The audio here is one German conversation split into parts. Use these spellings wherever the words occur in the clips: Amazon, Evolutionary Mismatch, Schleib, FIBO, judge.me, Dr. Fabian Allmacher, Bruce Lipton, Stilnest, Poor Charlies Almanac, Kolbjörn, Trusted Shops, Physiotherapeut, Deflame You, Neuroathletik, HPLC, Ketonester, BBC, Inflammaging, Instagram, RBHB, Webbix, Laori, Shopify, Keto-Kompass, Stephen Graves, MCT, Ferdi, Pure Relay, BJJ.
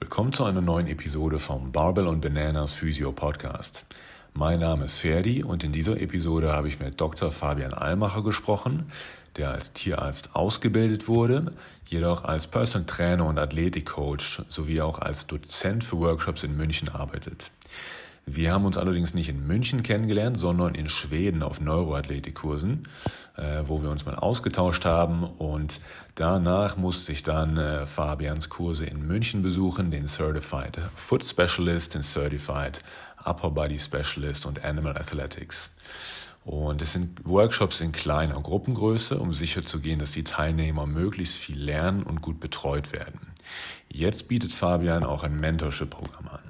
Willkommen zu einer neuen Episode vom Barbell und Bananas Physio Podcast. Mein Name ist Ferdi und in dieser Episode habe ich mit Dr. Fabian Allmacher gesprochen, der als Tierarzt ausgebildet wurde, jedoch als Personal Trainer und Athletikcoach sowie auch als Dozent für Workshops in München arbeitet. Wir haben uns allerdings nicht in München kennengelernt, sondern in Schweden auf Neuroathletikkursen, wo wir uns mal ausgetauscht haben. Und danach musste ich dann Fabians Kurse in München besuchen, den Certified Foot Specialist, den Certified Upper Body Specialist und Animal Athletics. Und es sind Workshops in kleiner Gruppengröße, um sicherzugehen, dass die Teilnehmer möglichst viel lernen und gut betreut werden. Jetzt bietet Fabian auch ein Mentorship-Programm an.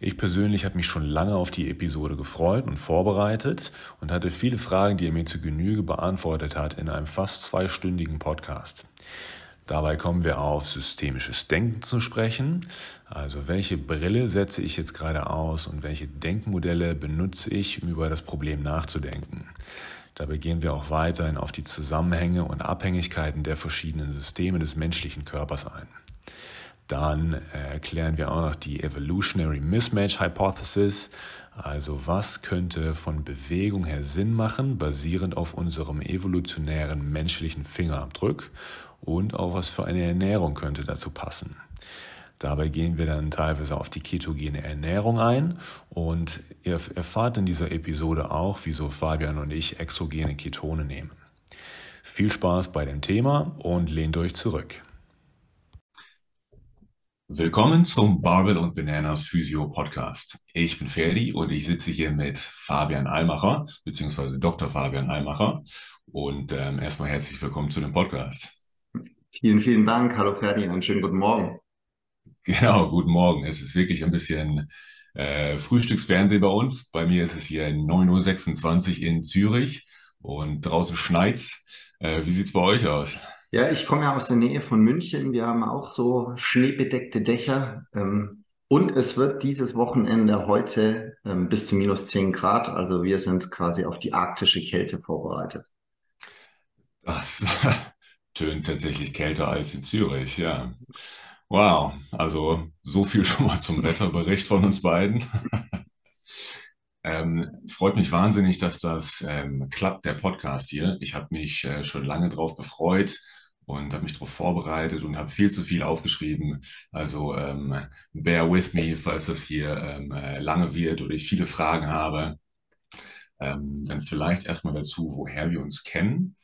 Ich persönlich habe mich schon lange auf die Episode gefreut und vorbereitet und hatte viele Fragen, die er mir zu Genüge beantwortet hat, in einem fast zweistündigen Podcast. Dabei kommen wir auf systemisches Denken zu sprechen, also welche Brille setze ich jetzt gerade aus und welche Denkmodelle benutze ich, um über das Problem nachzudenken. Dabei gehen wir auch weiterhin auf die Zusammenhänge und Abhängigkeiten der verschiedenen Systeme des menschlichen Körpers ein. Dann erklären wir auch noch die Evolutionary Mismatch Hypothesis, also was könnte von Bewegung her Sinn machen, basierend auf unserem evolutionären menschlichen Fingerabdruck, und auch was für eine Ernährung könnte dazu passen. Dabei gehen wir dann teilweise auf die ketogene Ernährung ein und ihr erfahrt in dieser Episode auch, wieso Fabian und ich exogene Ketone nehmen. Viel Spaß bei dem Thema und lehnt euch zurück. Willkommen zum Barbell und Bananas Physio Podcast. Ich bin Ferdi und ich sitze hier mit Fabian Allmacher, beziehungsweise Dr. Fabian Allmacher. Und erstmal herzlich willkommen zu dem Podcast. Vielen, vielen Dank. Hallo Ferdi, einen schönen guten Morgen. Genau, guten Morgen. Es ist wirklich ein bisschen Frühstücksfernsehen bei uns. Bei mir ist es hier 9:26 Uhr in Zürich und draußen schneit's. Wie sieht's bei euch aus? Ja, ich komme ja aus der Nähe von München. Wir haben auch so schneebedeckte Dächer. Und es wird dieses Wochenende heute bis zu -10 Grad. Also wir sind quasi auf die arktische Kälte vorbereitet. Das tönt tatsächlich kälter als in Zürich, ja. Wow, also so viel schon mal zum Wetterbericht von uns beiden. Freut mich wahnsinnig, dass das klappt, der Podcast hier. Ich habe mich schon lange drauf gefreut und habe mich darauf vorbereitet und habe viel zu viel aufgeschrieben. Also bear with me, falls das hier lange wird oder ich viele Fragen habe. Dann vielleicht erstmal dazu, woher wir uns kennen.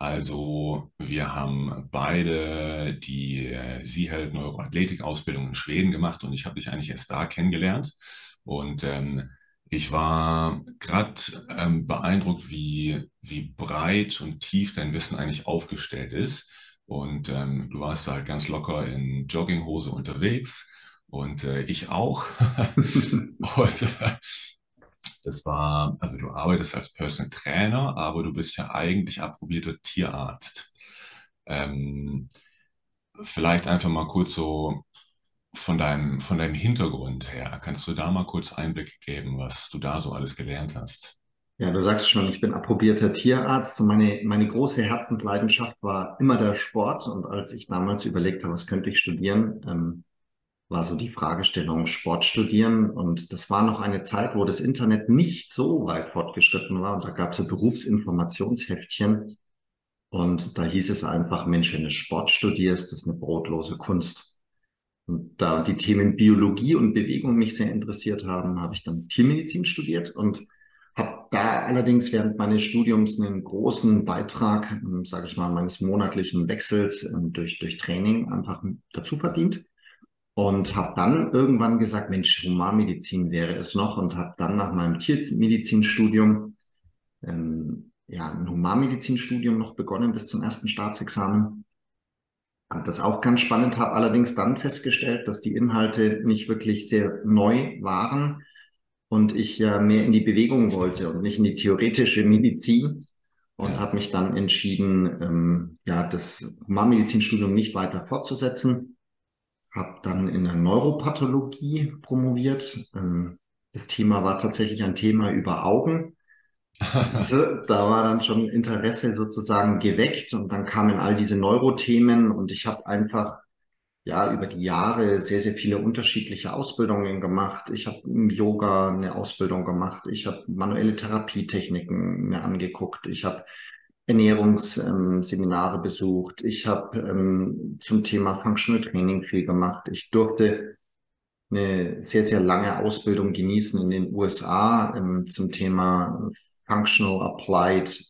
Also wir haben beide die Seeheld-Neuroathletik-Ausbildung in Schweden gemacht und ich habe dich eigentlich erst da kennengelernt. Und ich war gerade beeindruckt, wie breit und tief dein Wissen eigentlich aufgestellt ist. Und du warst halt ganz locker in Jogginghose unterwegs und ich auch. Und das war, also du arbeitest als Personal Trainer, aber du bist ja eigentlich approbierter Tierarzt. Vielleicht einfach mal kurz so von deinem Hintergrund her, kannst du da mal kurz Einblick geben, was du da so alles gelernt hast? Ja, du sagst schon, ich bin approbierter Tierarzt und meine große Herzensleidenschaft war immer der Sport. Und als ich damals überlegt habe, was könnte ich studieren, war so die Fragestellung Sport studieren. Und das war noch eine Zeit, wo das Internet nicht so weit fortgeschritten war. Und da gab es so Berufsinformationsheftchen. Und da hieß es einfach, Mensch, wenn du Sport studierst, das ist eine brotlose Kunst. Und da die Themen Biologie und Bewegung mich sehr interessiert haben, habe ich dann Tiermedizin studiert und habe da allerdings während meines Studiums einen großen Beitrag, sage ich mal, meines monatlichen Wechsels durch Training einfach dazu verdient und habe dann irgendwann gesagt, Mensch, Humanmedizin wäre es noch, und habe dann nach meinem Tiermedizinstudium ein Humanmedizinstudium noch begonnen bis zum ersten Staatsexamen. Das auch ganz spannend, habe allerdings dann festgestellt, dass die Inhalte nicht wirklich sehr neu waren und ich ja mehr in die Bewegung wollte und nicht in die theoretische Medizin, und habe mich dann entschieden, das Humanmedizinstudium nicht weiter fortzusetzen, habe dann in der Neuropathologie promoviert. Das Thema war tatsächlich ein Thema über Augen. Da war dann schon Interesse sozusagen geweckt und dann kamen all diese Neurothemen und ich habe einfach ja über die Jahre sehr, sehr viele unterschiedliche Ausbildungen gemacht. Ich habe im Yoga eine Ausbildung gemacht. Ich habe manuelle Therapietechniken mir angeguckt. Ich habe Ernährungsseminare besucht. Ich habe zum Thema Functional Training viel gemacht. Ich durfte eine sehr, sehr lange Ausbildung genießen in den USA zum Thema Functional Applied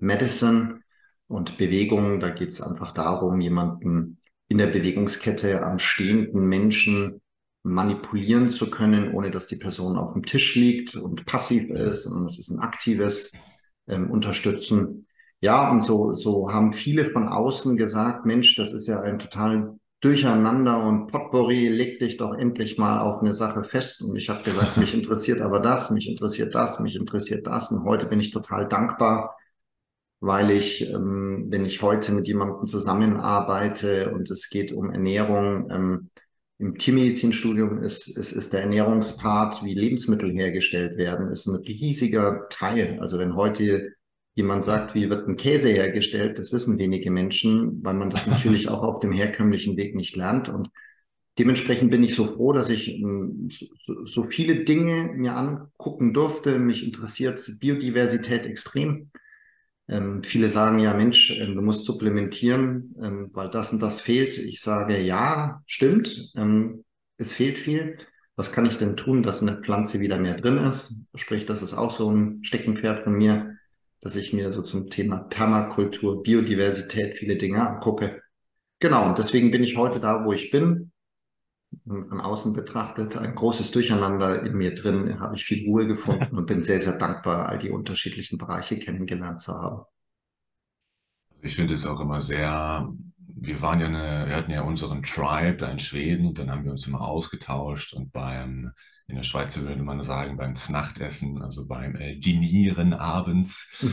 Medicine und Bewegung. Da geht es einfach darum, jemanden in der Bewegungskette am stehenden Menschen manipulieren zu können, ohne dass die Person auf dem Tisch liegt und passiv ist. Und es ist ein aktives Unterstützen. Ja, und so haben viele von außen gesagt, Mensch, das ist ja ein total Durcheinander und Potpourri, leg dich doch endlich mal auf eine Sache fest. Und ich habe gesagt, mich interessiert aber das, mich interessiert das, mich interessiert das. Und heute bin ich total dankbar, weil ich, wenn ich heute mit jemandem zusammenarbeite und es geht um Ernährung, im Tiermedizinstudium ist der Ernährungspart, wie Lebensmittel hergestellt werden, ist ein riesiger Teil. Also wenn heute jemand sagt, wie wird ein Käse hergestellt, das wissen wenige Menschen, weil man das natürlich auch auf dem herkömmlichen Weg nicht lernt. Und dementsprechend bin ich so froh, dass ich so viele Dinge mir angucken durfte. Mich interessiert Biodiversität extrem. Viele sagen ja, Mensch, du musst supplementieren, weil das und das fehlt. Ich sage, ja, stimmt, es fehlt viel. Was kann ich denn tun, dass eine Pflanze wieder mehr drin ist? Sprich, das ist auch so ein Steckenpferd von mir, dass ich mir so zum Thema Permakultur, Biodiversität viele Dinge angucke. Genau, und deswegen bin ich heute da, wo ich bin. Von außen betrachtet, ein großes Durcheinander in mir drin, habe ich viel Ruhe gefunden und bin sehr, sehr dankbar, all die unterschiedlichen Bereiche kennengelernt zu haben. Ich finde es auch immer sehr, wir hatten ja unseren Tribe da in Schweden, dann haben wir uns immer ausgetauscht und in der Schweiz würde man sagen, beim Znachtessen, also beim Dinieren abends.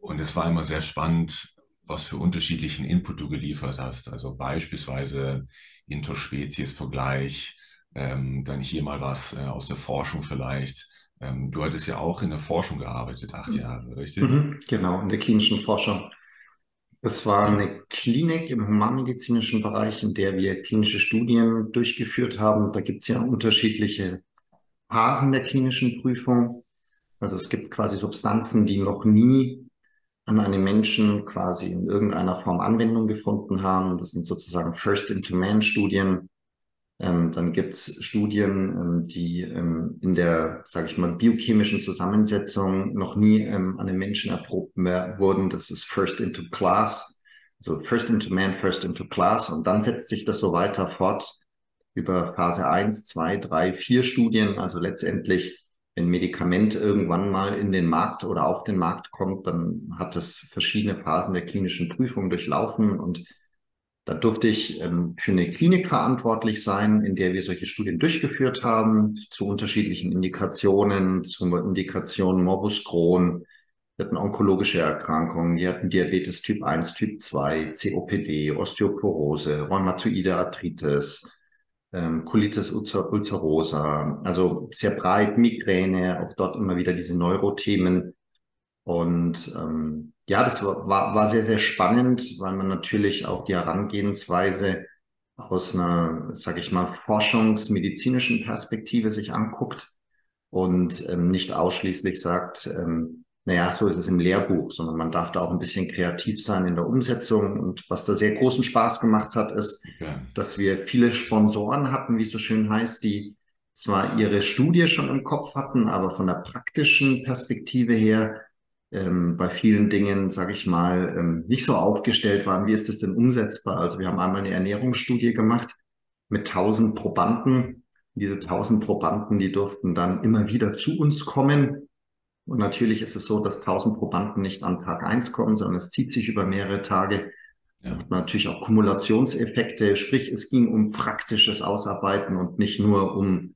Und es war immer sehr spannend, was für unterschiedlichen Input du geliefert hast. Also beispielsweise Interspezies-Vergleich, dann hier mal was aus der Forschung vielleicht. Du hattest ja auch in der Forschung gearbeitet, 8 Jahre, richtig? Mhm, genau, in der klinischen Forschung. Es war eine Klinik im humanmedizinischen Bereich, in der wir klinische Studien durchgeführt haben. Da gibt es ja unterschiedliche Phasen der klinischen Prüfung. Also es gibt quasi Substanzen, die noch nie an einem Menschen quasi in irgendeiner Form Anwendung gefunden haben. Das sind sozusagen First-in-to-Man-Studien. Dann gibt es Studien, die in der, sage ich mal, biochemischen Zusammensetzung noch nie an einem Menschen erprobt wurden. Das ist First-into-Class, also First-into-Man, First-into-Class. Und dann setzt sich das so weiter fort über Phase 1, 2, 3, 4 Studien, also letztendlich wenn ein Medikament irgendwann mal in den Markt oder auf den Markt kommt, dann hat es verschiedene Phasen der klinischen Prüfung durchlaufen. Und da durfte ich für eine Klinik verantwortlich sein, in der wir solche Studien durchgeführt haben, zu unterschiedlichen Indikationen, zur Indikation Morbus Crohn. Wir hatten onkologische Erkrankungen, wir hatten Diabetes Typ 1, Typ 2, COPD, Osteoporose, rheumatoide Arthritis, Colitis ulcerosa, also sehr breit, Migräne, auch dort immer wieder diese Neurothemen. Und das war sehr, sehr spannend, weil man natürlich auch die Herangehensweise aus einer, sage ich mal, forschungsmedizinischen Perspektive sich anguckt und nicht ausschließlich sagt, so ist es im Lehrbuch, sondern man darf da auch ein bisschen kreativ sein in der Umsetzung. Und was da sehr großen Spaß gemacht hat, ist, dass wir viele Sponsoren hatten, wie es so schön heißt, die zwar ihre Studie schon im Kopf hatten, aber von der praktischen Perspektive her bei vielen Dingen, sage ich mal, nicht so aufgestellt waren. Wie ist das denn umsetzbar? Also wir haben einmal eine Ernährungsstudie gemacht mit 1000 Probanden. Diese 1000 Probanden, die durften dann immer wieder zu uns kommen. Und natürlich ist es so, dass 1000 Probanden nicht an Tag 1 kommen, sondern es zieht sich über mehrere Tage. Da hat man natürlich auch Kumulationseffekte, sprich es ging um praktisches Ausarbeiten und nicht nur um,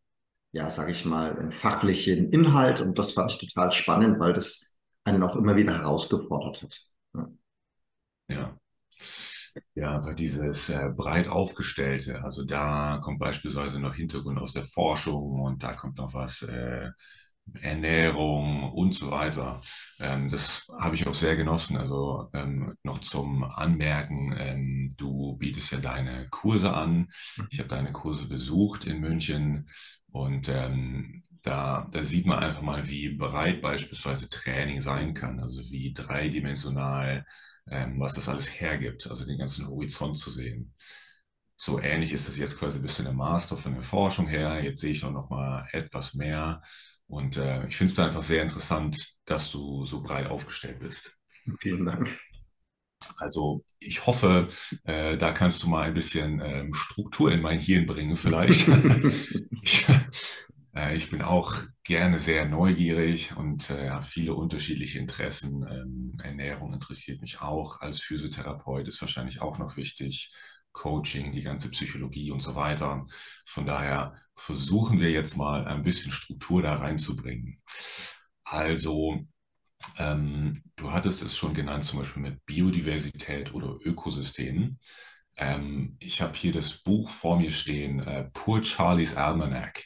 fachlichen Inhalt. Und das fand ich total spannend, weil das einen auch immer wieder herausgefordert hat. Ja, aber dieses breit aufgestellte, also da kommt beispielsweise noch Hintergrund aus der Forschung und da kommt noch was Ernährung und so weiter. Das habe ich auch sehr genossen. Also noch zum Anmerken, du bietest ja deine Kurse an. Ich habe deine Kurse besucht in München und da sieht man einfach mal, wie breit beispielsweise Training sein kann, also wie dreidimensional, was das alles hergibt, also den ganzen Horizont zu sehen. So ähnlich ist das jetzt quasi ein bisschen der Master von der Forschung her. Jetzt sehe ich auch noch mal etwas mehr. Und ich finde es da einfach sehr interessant, dass du so breit aufgestellt bist. Vielen Dank. Also ich hoffe, da kannst du mal ein bisschen Struktur in mein Hirn bringen vielleicht. Ich bin auch gerne sehr neugierig und habe viele unterschiedliche Interessen. Ernährung interessiert mich auch. Als Physiotherapeut ist wahrscheinlich auch noch wichtig. Coaching, die ganze Psychologie und so weiter. Von daher versuchen wir jetzt mal ein bisschen Struktur da reinzubringen. Also, du hattest es schon genannt, zum Beispiel mit Biodiversität oder Ökosystemen. Ich habe hier das Buch vor mir stehen, Poor Charlies Almanac.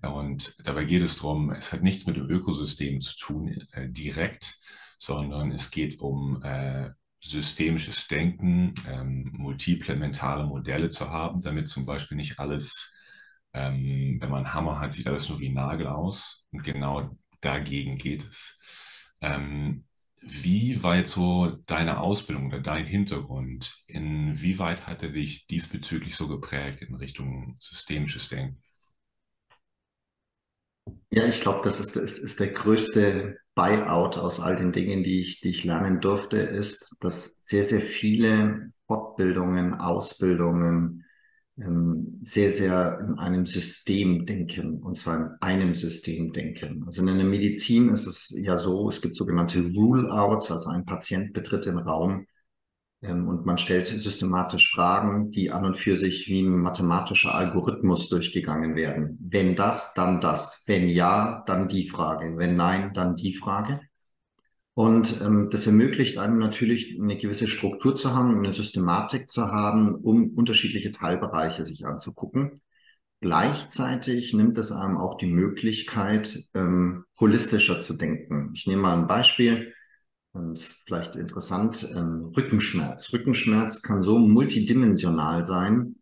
Und dabei geht es darum, es hat nichts mit dem Ökosystem zu tun direkt, sondern es geht um systemisches Denken, multiple mentale Modelle zu haben, damit zum Beispiel nicht alles, wenn man einen Hammer hat, sieht alles nur wie Nagel aus. Und genau dagegen geht es. Wie war jetzt so deine Ausbildung oder dein Hintergrund? Inwieweit hat er dich diesbezüglich so geprägt in Richtung systemisches Denken? Ja, ich glaube, das ist der größte Buyout aus all den Dingen, die ich lernen durfte, ist, dass sehr, sehr viele Fortbildungen, Ausbildungen sehr, sehr in einem System denken, und zwar in einem System denken. Also in der Medizin ist es ja so, es gibt sogenannte Rule-Outs, also ein Patient betritt den Raum und man stellt systematisch Fragen, die an und für sich wie ein mathematischer Algorithmus durchgegangen werden. Wenn das, dann das. Wenn ja, dann die Frage. Wenn nein, dann die Frage. Und das ermöglicht einem natürlich, eine gewisse Struktur zu haben, eine Systematik zu haben, um unterschiedliche Teilbereiche sich anzugucken. Gleichzeitig nimmt es einem auch die Möglichkeit, holistischer zu denken. Ich nehme mal ein Beispiel. Und vielleicht interessant, Rückenschmerz. Rückenschmerz kann so multidimensional sein,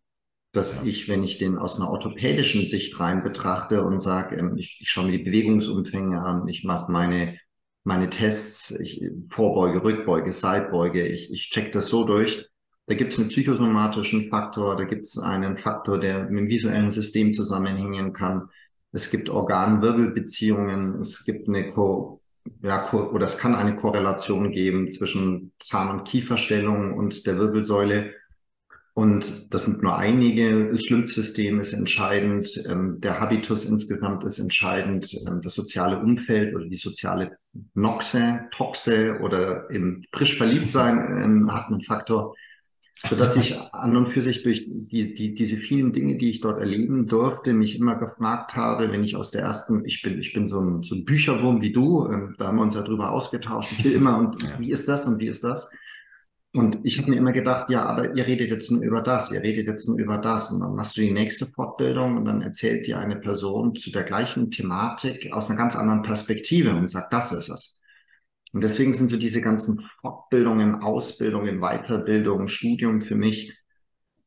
dass ich, wenn ich den aus einer orthopädischen Sicht rein betrachte und sage, ich schaue mir die Bewegungsumfänge an, ich mache meine Tests, ich Vorbeuge, Rückbeuge, Seitbeuge, ich check das so durch. Da gibt es einen psychosomatischen Faktor, da gibt es einen Faktor, der mit dem visuellen System zusammenhängen kann. Es gibt Organ-Wirbel-Beziehungen, es gibt eine oder es kann eine Korrelation geben zwischen Zahn- und Kieferstellung und der Wirbelsäule. Und das sind nur einige. Das Lymphsystem ist entscheidend, der Habitus insgesamt ist entscheidend, das soziale Umfeld oder die soziale Toxe oder im frisch verliebt sein hat einen Faktor, sodass ich an und für sich durch diese vielen Dinge, die ich dort erleben durfte, mich immer gefragt habe, wenn ich aus der ersten, ich bin so ein Bücherwurm wie du, da haben wir uns ja drüber ausgetauscht, ich will immer, Wie ist das und wie ist das? Und ich habe mir immer gedacht, ja, aber ihr redet jetzt nur über das, und dann machst du die nächste Fortbildung und dann erzählt dir eine Person zu der gleichen Thematik aus einer ganz anderen Perspektive und sagt, das ist es. Und deswegen sind so diese ganzen Fortbildungen, Ausbildungen, Weiterbildungen, Studium für mich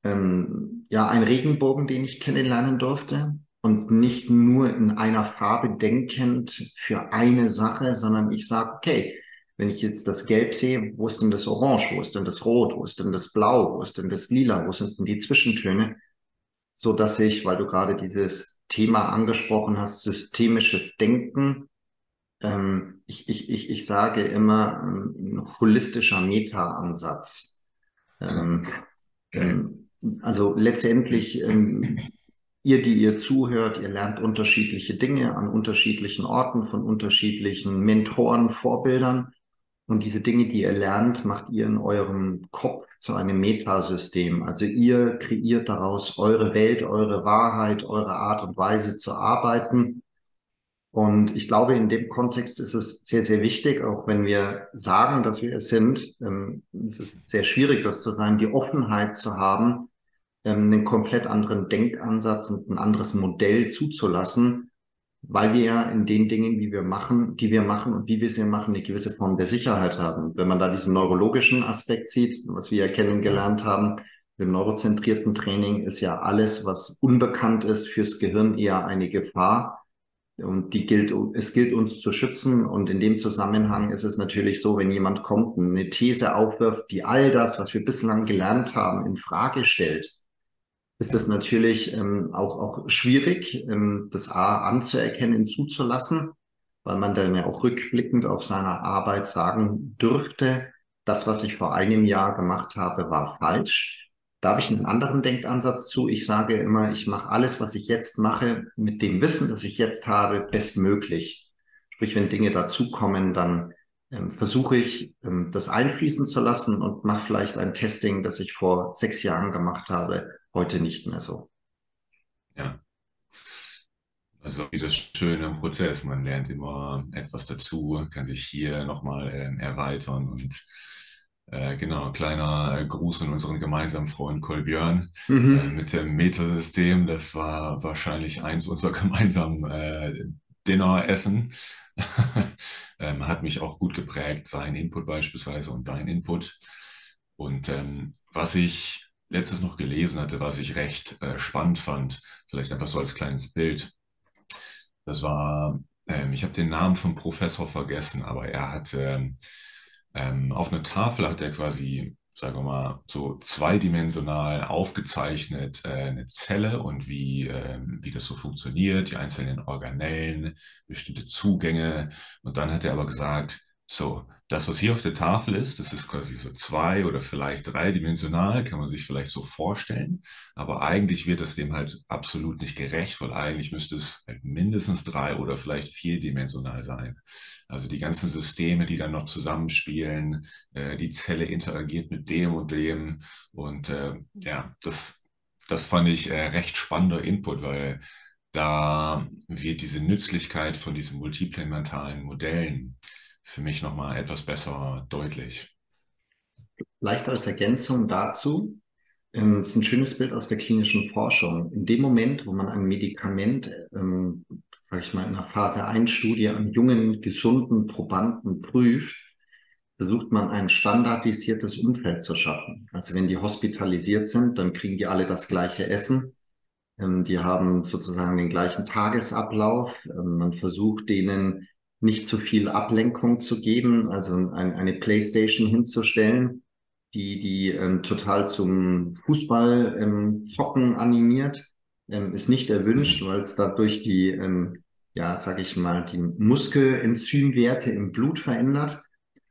ein Regenbogen, den ich kennenlernen durfte. Und nicht nur in einer Farbe denkend für eine Sache, sondern ich sage, okay, wenn ich jetzt das Gelb sehe, wo ist denn das Orange, wo ist denn das Rot, wo ist denn das Blau, wo ist denn das Lila, wo sind denn die Zwischentöne? So dass ich, weil du gerade dieses Thema angesprochen hast, systemisches Denken, ich sage immer ein holistischer Meta-Ansatz. Also letztendlich, ihr, die ihr zuhört, ihr lernt unterschiedliche Dinge an unterschiedlichen Orten, von unterschiedlichen Mentoren, Vorbildern. Und diese Dinge, die ihr lernt, macht ihr in eurem Kopf zu einem Metasystem. Also ihr kreiert daraus eure Welt, eure Wahrheit, eure Art und Weise zu arbeiten. Und ich glaube, in dem Kontext ist es sehr, sehr wichtig, auch wenn wir sagen, dass wir es sind, es ist sehr schwierig, das zu sein, die Offenheit zu haben, einen komplett anderen Denkansatz und ein anderes Modell zuzulassen, weil wir ja in den Dingen, die wir machen und wie wir sie machen, eine gewisse Form der Sicherheit haben. Wenn man da diesen neurologischen Aspekt sieht, was wir ja kennengelernt haben, im neurozentrierten Training ist ja alles, was unbekannt ist, fürs Gehirn eher eine Gefahr. Und es gilt uns zu schützen. Und in dem Zusammenhang ist es natürlich so, wenn jemand kommt und eine These aufwirft, die all das, was wir bislang gelernt haben, in Frage stellt, ist das natürlich auch schwierig, das A anzuerkennen und zuzulassen, weil man dann ja auch rückblickend auf seiner Arbeit sagen dürfte, das, was ich vor einem Jahr gemacht habe, war falsch. Da habe ich einen anderen Denkansatz zu. Ich sage immer, ich mache alles, was ich jetzt mache, mit dem Wissen, das ich jetzt habe, bestmöglich. Sprich, wenn Dinge dazukommen, dann versuche ich, das einfließen zu lassen und mache vielleicht ein Testing, das ich vor 6 Jahren gemacht habe, heute nicht mehr so. Ja, also wie das Schöne im Prozess. Man lernt immer etwas dazu, kann sich hier nochmal erweitern und genau, kleiner Gruß an unseren gemeinsamen Freund Kolbjörn mit dem Metasystem. Das war wahrscheinlich eins unserer gemeinsamen Dinneressen. Hat mich auch gut geprägt, sein Input beispielsweise und dein Input. Und was ich letztens noch gelesen hatte, was ich recht spannend fand, vielleicht einfach so als kleines Bild, das war, ich habe den Namen vom Professor vergessen, aber er hat... auf einer Tafel hat er quasi, sagen wir mal, so zweidimensional aufgezeichnet eine Zelle und wie das so funktioniert, die einzelnen Organellen, bestimmte Zugänge. Und dann hat er aber gesagt, so, das, was hier auf der Tafel ist, das ist quasi so zwei- oder vielleicht dreidimensional, kann man sich vielleicht so vorstellen. Aber eigentlich wird das dem halt absolut nicht gerecht, weil eigentlich müsste es halt mindestens drei- oder vielleicht vierdimensional sein. Also die ganzen Systeme, die dann noch zusammenspielen, die Zelle interagiert mit dem und dem. Und ja, das fand ich recht spannender Input, weil da wird diese Nützlichkeit von diesen multiplementalen Modellen für mich nochmal etwas besser deutlich. Vielleicht als Ergänzung dazu, das ist ein schönes Bild aus der klinischen Forschung. In dem Moment, wo man ein Medikament, sage ich mal, in einer Phase 1 Studie an jungen, gesunden Probanden prüft, versucht man ein standardisiertes Umfeld zu schaffen. Also wenn die hospitalisiert sind, dann kriegen die alle das gleiche Essen. Die haben sozusagen den gleichen Tagesablauf. Man versucht denen nicht zu viel Ablenkung zu geben, also eine Playstation hinzustellen, die total zum Fußball zocken animiert, ist nicht erwünscht, weil es dadurch die, die Muskelenzymwerte im Blut verändert.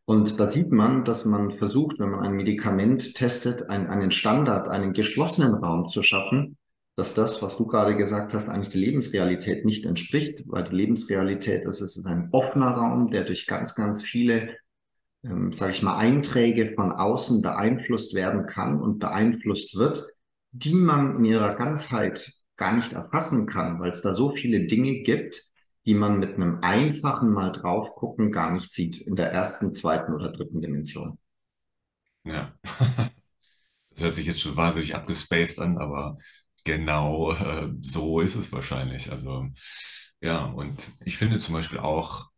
Und da sieht man, dass man versucht, wenn man ein Medikament testet, einen Standard, einen geschlossenen Raum zu schaffen, dass das, was du gerade gesagt hast, eigentlich der Lebensrealität nicht entspricht, weil die Lebensrealität ist, es ist ein offener Raum, der durch ganz, ganz viele, Einträge von außen beeinflusst werden kann und beeinflusst wird, die man in ihrer Ganzheit gar nicht erfassen kann, weil es da so viele Dinge gibt, die man mit einem einfachen Mal drauf gucken gar nicht sieht in der ersten, zweiten oder dritten Dimension. Ja, das hört sich jetzt schon wahnsinnig abgespaced an, aber genau, so ist es wahrscheinlich. Also ja, und ich finde zum Beispiel auch,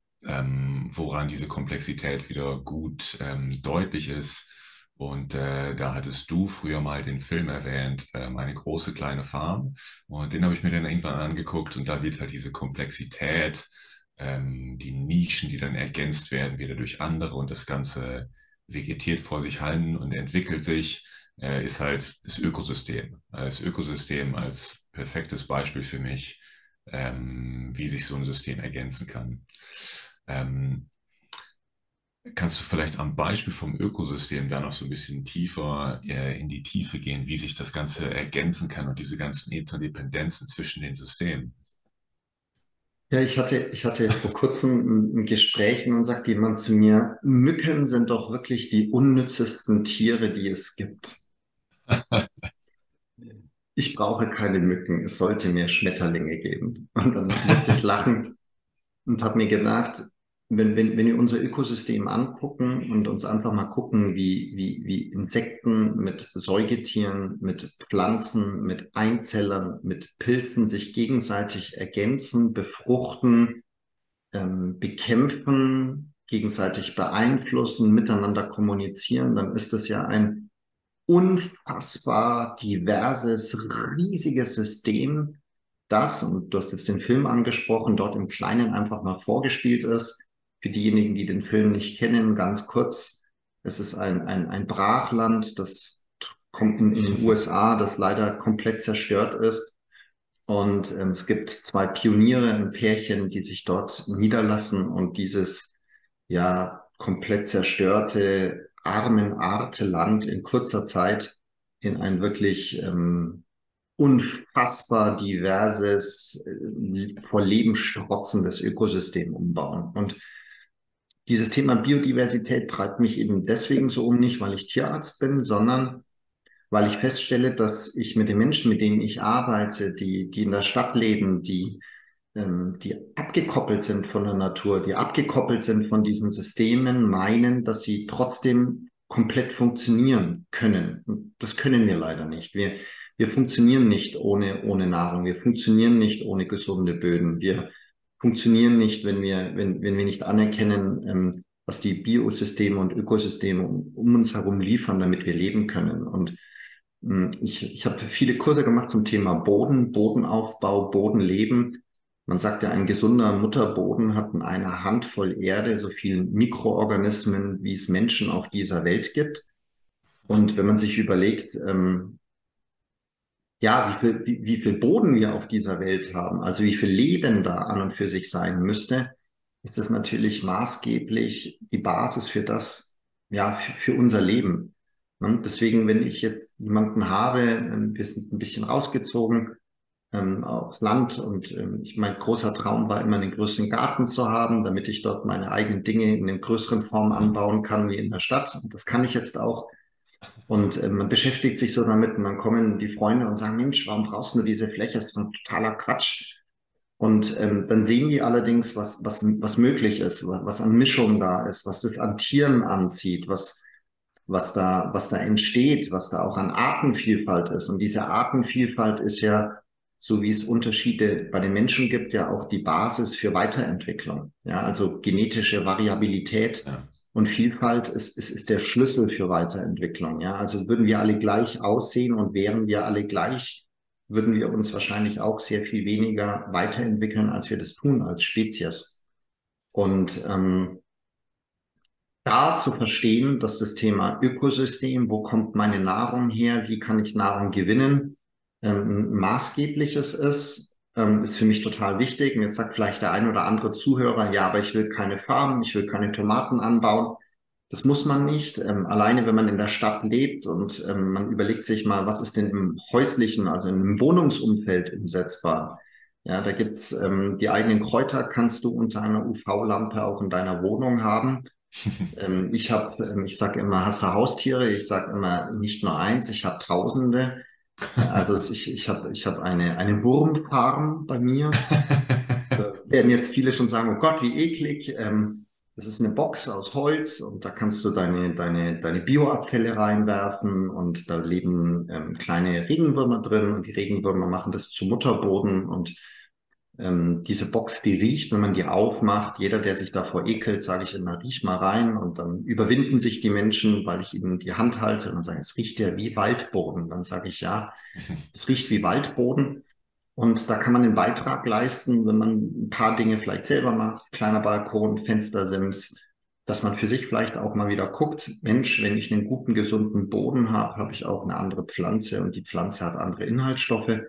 woran diese Komplexität wieder gut deutlich ist. Und da hattest du früher mal den Film erwähnt, Eine große kleine Farm. Und den habe ich mir dann irgendwann angeguckt und da wird halt diese Komplexität, die Nischen, die dann ergänzt werden, wieder durch andere und das Ganze vegetiert vor sich hin und entwickelt sich. Ist halt das Ökosystem. Das Ökosystem als perfektes Beispiel für mich, wie sich so ein System ergänzen kann. Kannst du vielleicht am Beispiel vom Ökosystem da noch so ein bisschen tiefer in die Tiefe gehen, wie sich das Ganze ergänzen kann und diese ganzen Interdependenzen zwischen den Systemen? Ja, ich hatte vor kurzem ein Gespräch und dann sagt jemand zu mir, Mücken sind doch wirklich die unnützesten Tiere, die es gibt. Ich brauche keine Mücken, es sollte mir Schmetterlinge geben. Und dann musste ich lachen und habe mir gedacht, wenn wir unser Ökosystem angucken und uns einfach mal gucken, wie Insekten mit Säugetieren, mit Pflanzen, mit Einzellern, mit Pilzen sich gegenseitig ergänzen, befruchten, bekämpfen, gegenseitig beeinflussen, miteinander kommunizieren, dann ist das ja ein unfassbar diverses, riesiges System, das, und du hast jetzt den Film angesprochen, dort im Kleinen einfach mal vorgespielt ist. Für diejenigen, die den Film nicht kennen, ganz kurz, es ist ein Brachland, das kommt in den USA, das leider komplett zerstört ist. Und es gibt zwei Pioniere, ein Pärchen, die sich dort niederlassen und dieses ja komplett zerstörte, armenarte Land in kurzer Zeit in ein wirklich unfassbar diverses, vor Leben strotzendes Ökosystem umbauen. Und dieses Thema Biodiversität treibt mich eben deswegen so um, nicht weil ich Tierarzt bin, sondern weil ich feststelle, dass ich mit den Menschen, mit denen ich arbeite, die in der Stadt leben, die abgekoppelt sind von der Natur, die abgekoppelt sind von diesen Systemen, meinen, dass sie trotzdem komplett funktionieren können. Und das können wir leider nicht. Wir funktionieren nicht ohne Nahrung. Wir funktionieren nicht ohne gesunde Böden. Wir funktionieren nicht, wenn wir nicht anerkennen, was die Biosysteme und Ökosysteme um uns herum liefern, damit wir leben können. Und ich habe viele Kurse gemacht zum Thema Boden, Bodenaufbau, Bodenleben. Man sagt ja, ein gesunder Mutterboden hat in einer Handvoll Erde so viele Mikroorganismen, wie es Menschen auf dieser Welt gibt. Und wenn man sich überlegt, wie viel Boden wir auf dieser Welt haben, also wie viel Leben da an und für sich sein müsste, ist das natürlich maßgeblich die Basis für das, ja, für unser Leben. Und deswegen, wenn ich jetzt jemanden habe, wir sind ein bisschen rausgezogen aufs Land und mein großer Traum war immer, einen größeren Garten zu haben, damit ich dort meine eigenen Dinge in den größeren Formen anbauen kann wie in der Stadt. Und das kann ich jetzt auch. Und man beschäftigt sich so damit und dann kommen die Freunde und sagen, Mensch, warum brauchst du diese Fläche? Das ist ein totaler Quatsch. Und dann sehen die allerdings, was möglich ist, was an Mischung da ist, was das an Tieren anzieht, was da entsteht, was da auch an Artenvielfalt ist. Und diese Artenvielfalt ist ja, so wie es Unterschiede bei den Menschen gibt, ja auch die Basis für Weiterentwicklung. Ja, also genetische Variabilität. Ja. Und Vielfalt ist der Schlüssel für Weiterentwicklung. Ja? Also würden wir alle gleich aussehen und wären wir alle gleich, würden wir uns wahrscheinlich auch sehr viel weniger weiterentwickeln, als wir das tun als Spezies. Und da zu verstehen, dass das Thema Ökosystem, wo kommt meine Nahrung her, wie kann ich Nahrung gewinnen, maßgebliches ist, ist für mich total wichtig. Und jetzt sagt vielleicht der ein oder andere Zuhörer, ja, aber ich will keine Farmen, ich will keine Tomaten anbauen. Das muss man nicht. Alleine, wenn man in der Stadt lebt und man überlegt sich mal, was ist denn im häuslichen, also im Wohnungsumfeld umsetzbar? Ja, da gibt's die eigenen Kräuter, kannst du unter einer UV-Lampe auch in deiner Wohnung haben. Ich sage immer, hast du Haustiere? Ich sage immer, nicht nur eins, ich habe Tausende. Also ich hab eine Wurmfarm bei mir. Da werden jetzt viele schon sagen, oh Gott, wie eklig. Das ist eine Box aus Holz und da kannst du deine Bioabfälle reinwerfen und da leben kleine Regenwürmer drin und die Regenwürmer machen das zu Mutterboden und diese Box, die riecht, wenn man die aufmacht, jeder, der sich davor ekelt, sage ich immer, riech mal rein und dann überwinden sich die Menschen, weil ich ihnen die Hand halte und sage, es riecht ja wie Waldboden. Dann sage ich, ja, es riecht wie Waldboden und da kann man einen Beitrag leisten, wenn man ein paar Dinge vielleicht selber macht, kleiner Balkon, Fenstersims, dass man für sich vielleicht auch mal wieder guckt, Mensch, wenn ich einen guten, gesunden Boden habe, habe ich auch eine andere Pflanze und die Pflanze hat andere Inhaltsstoffe.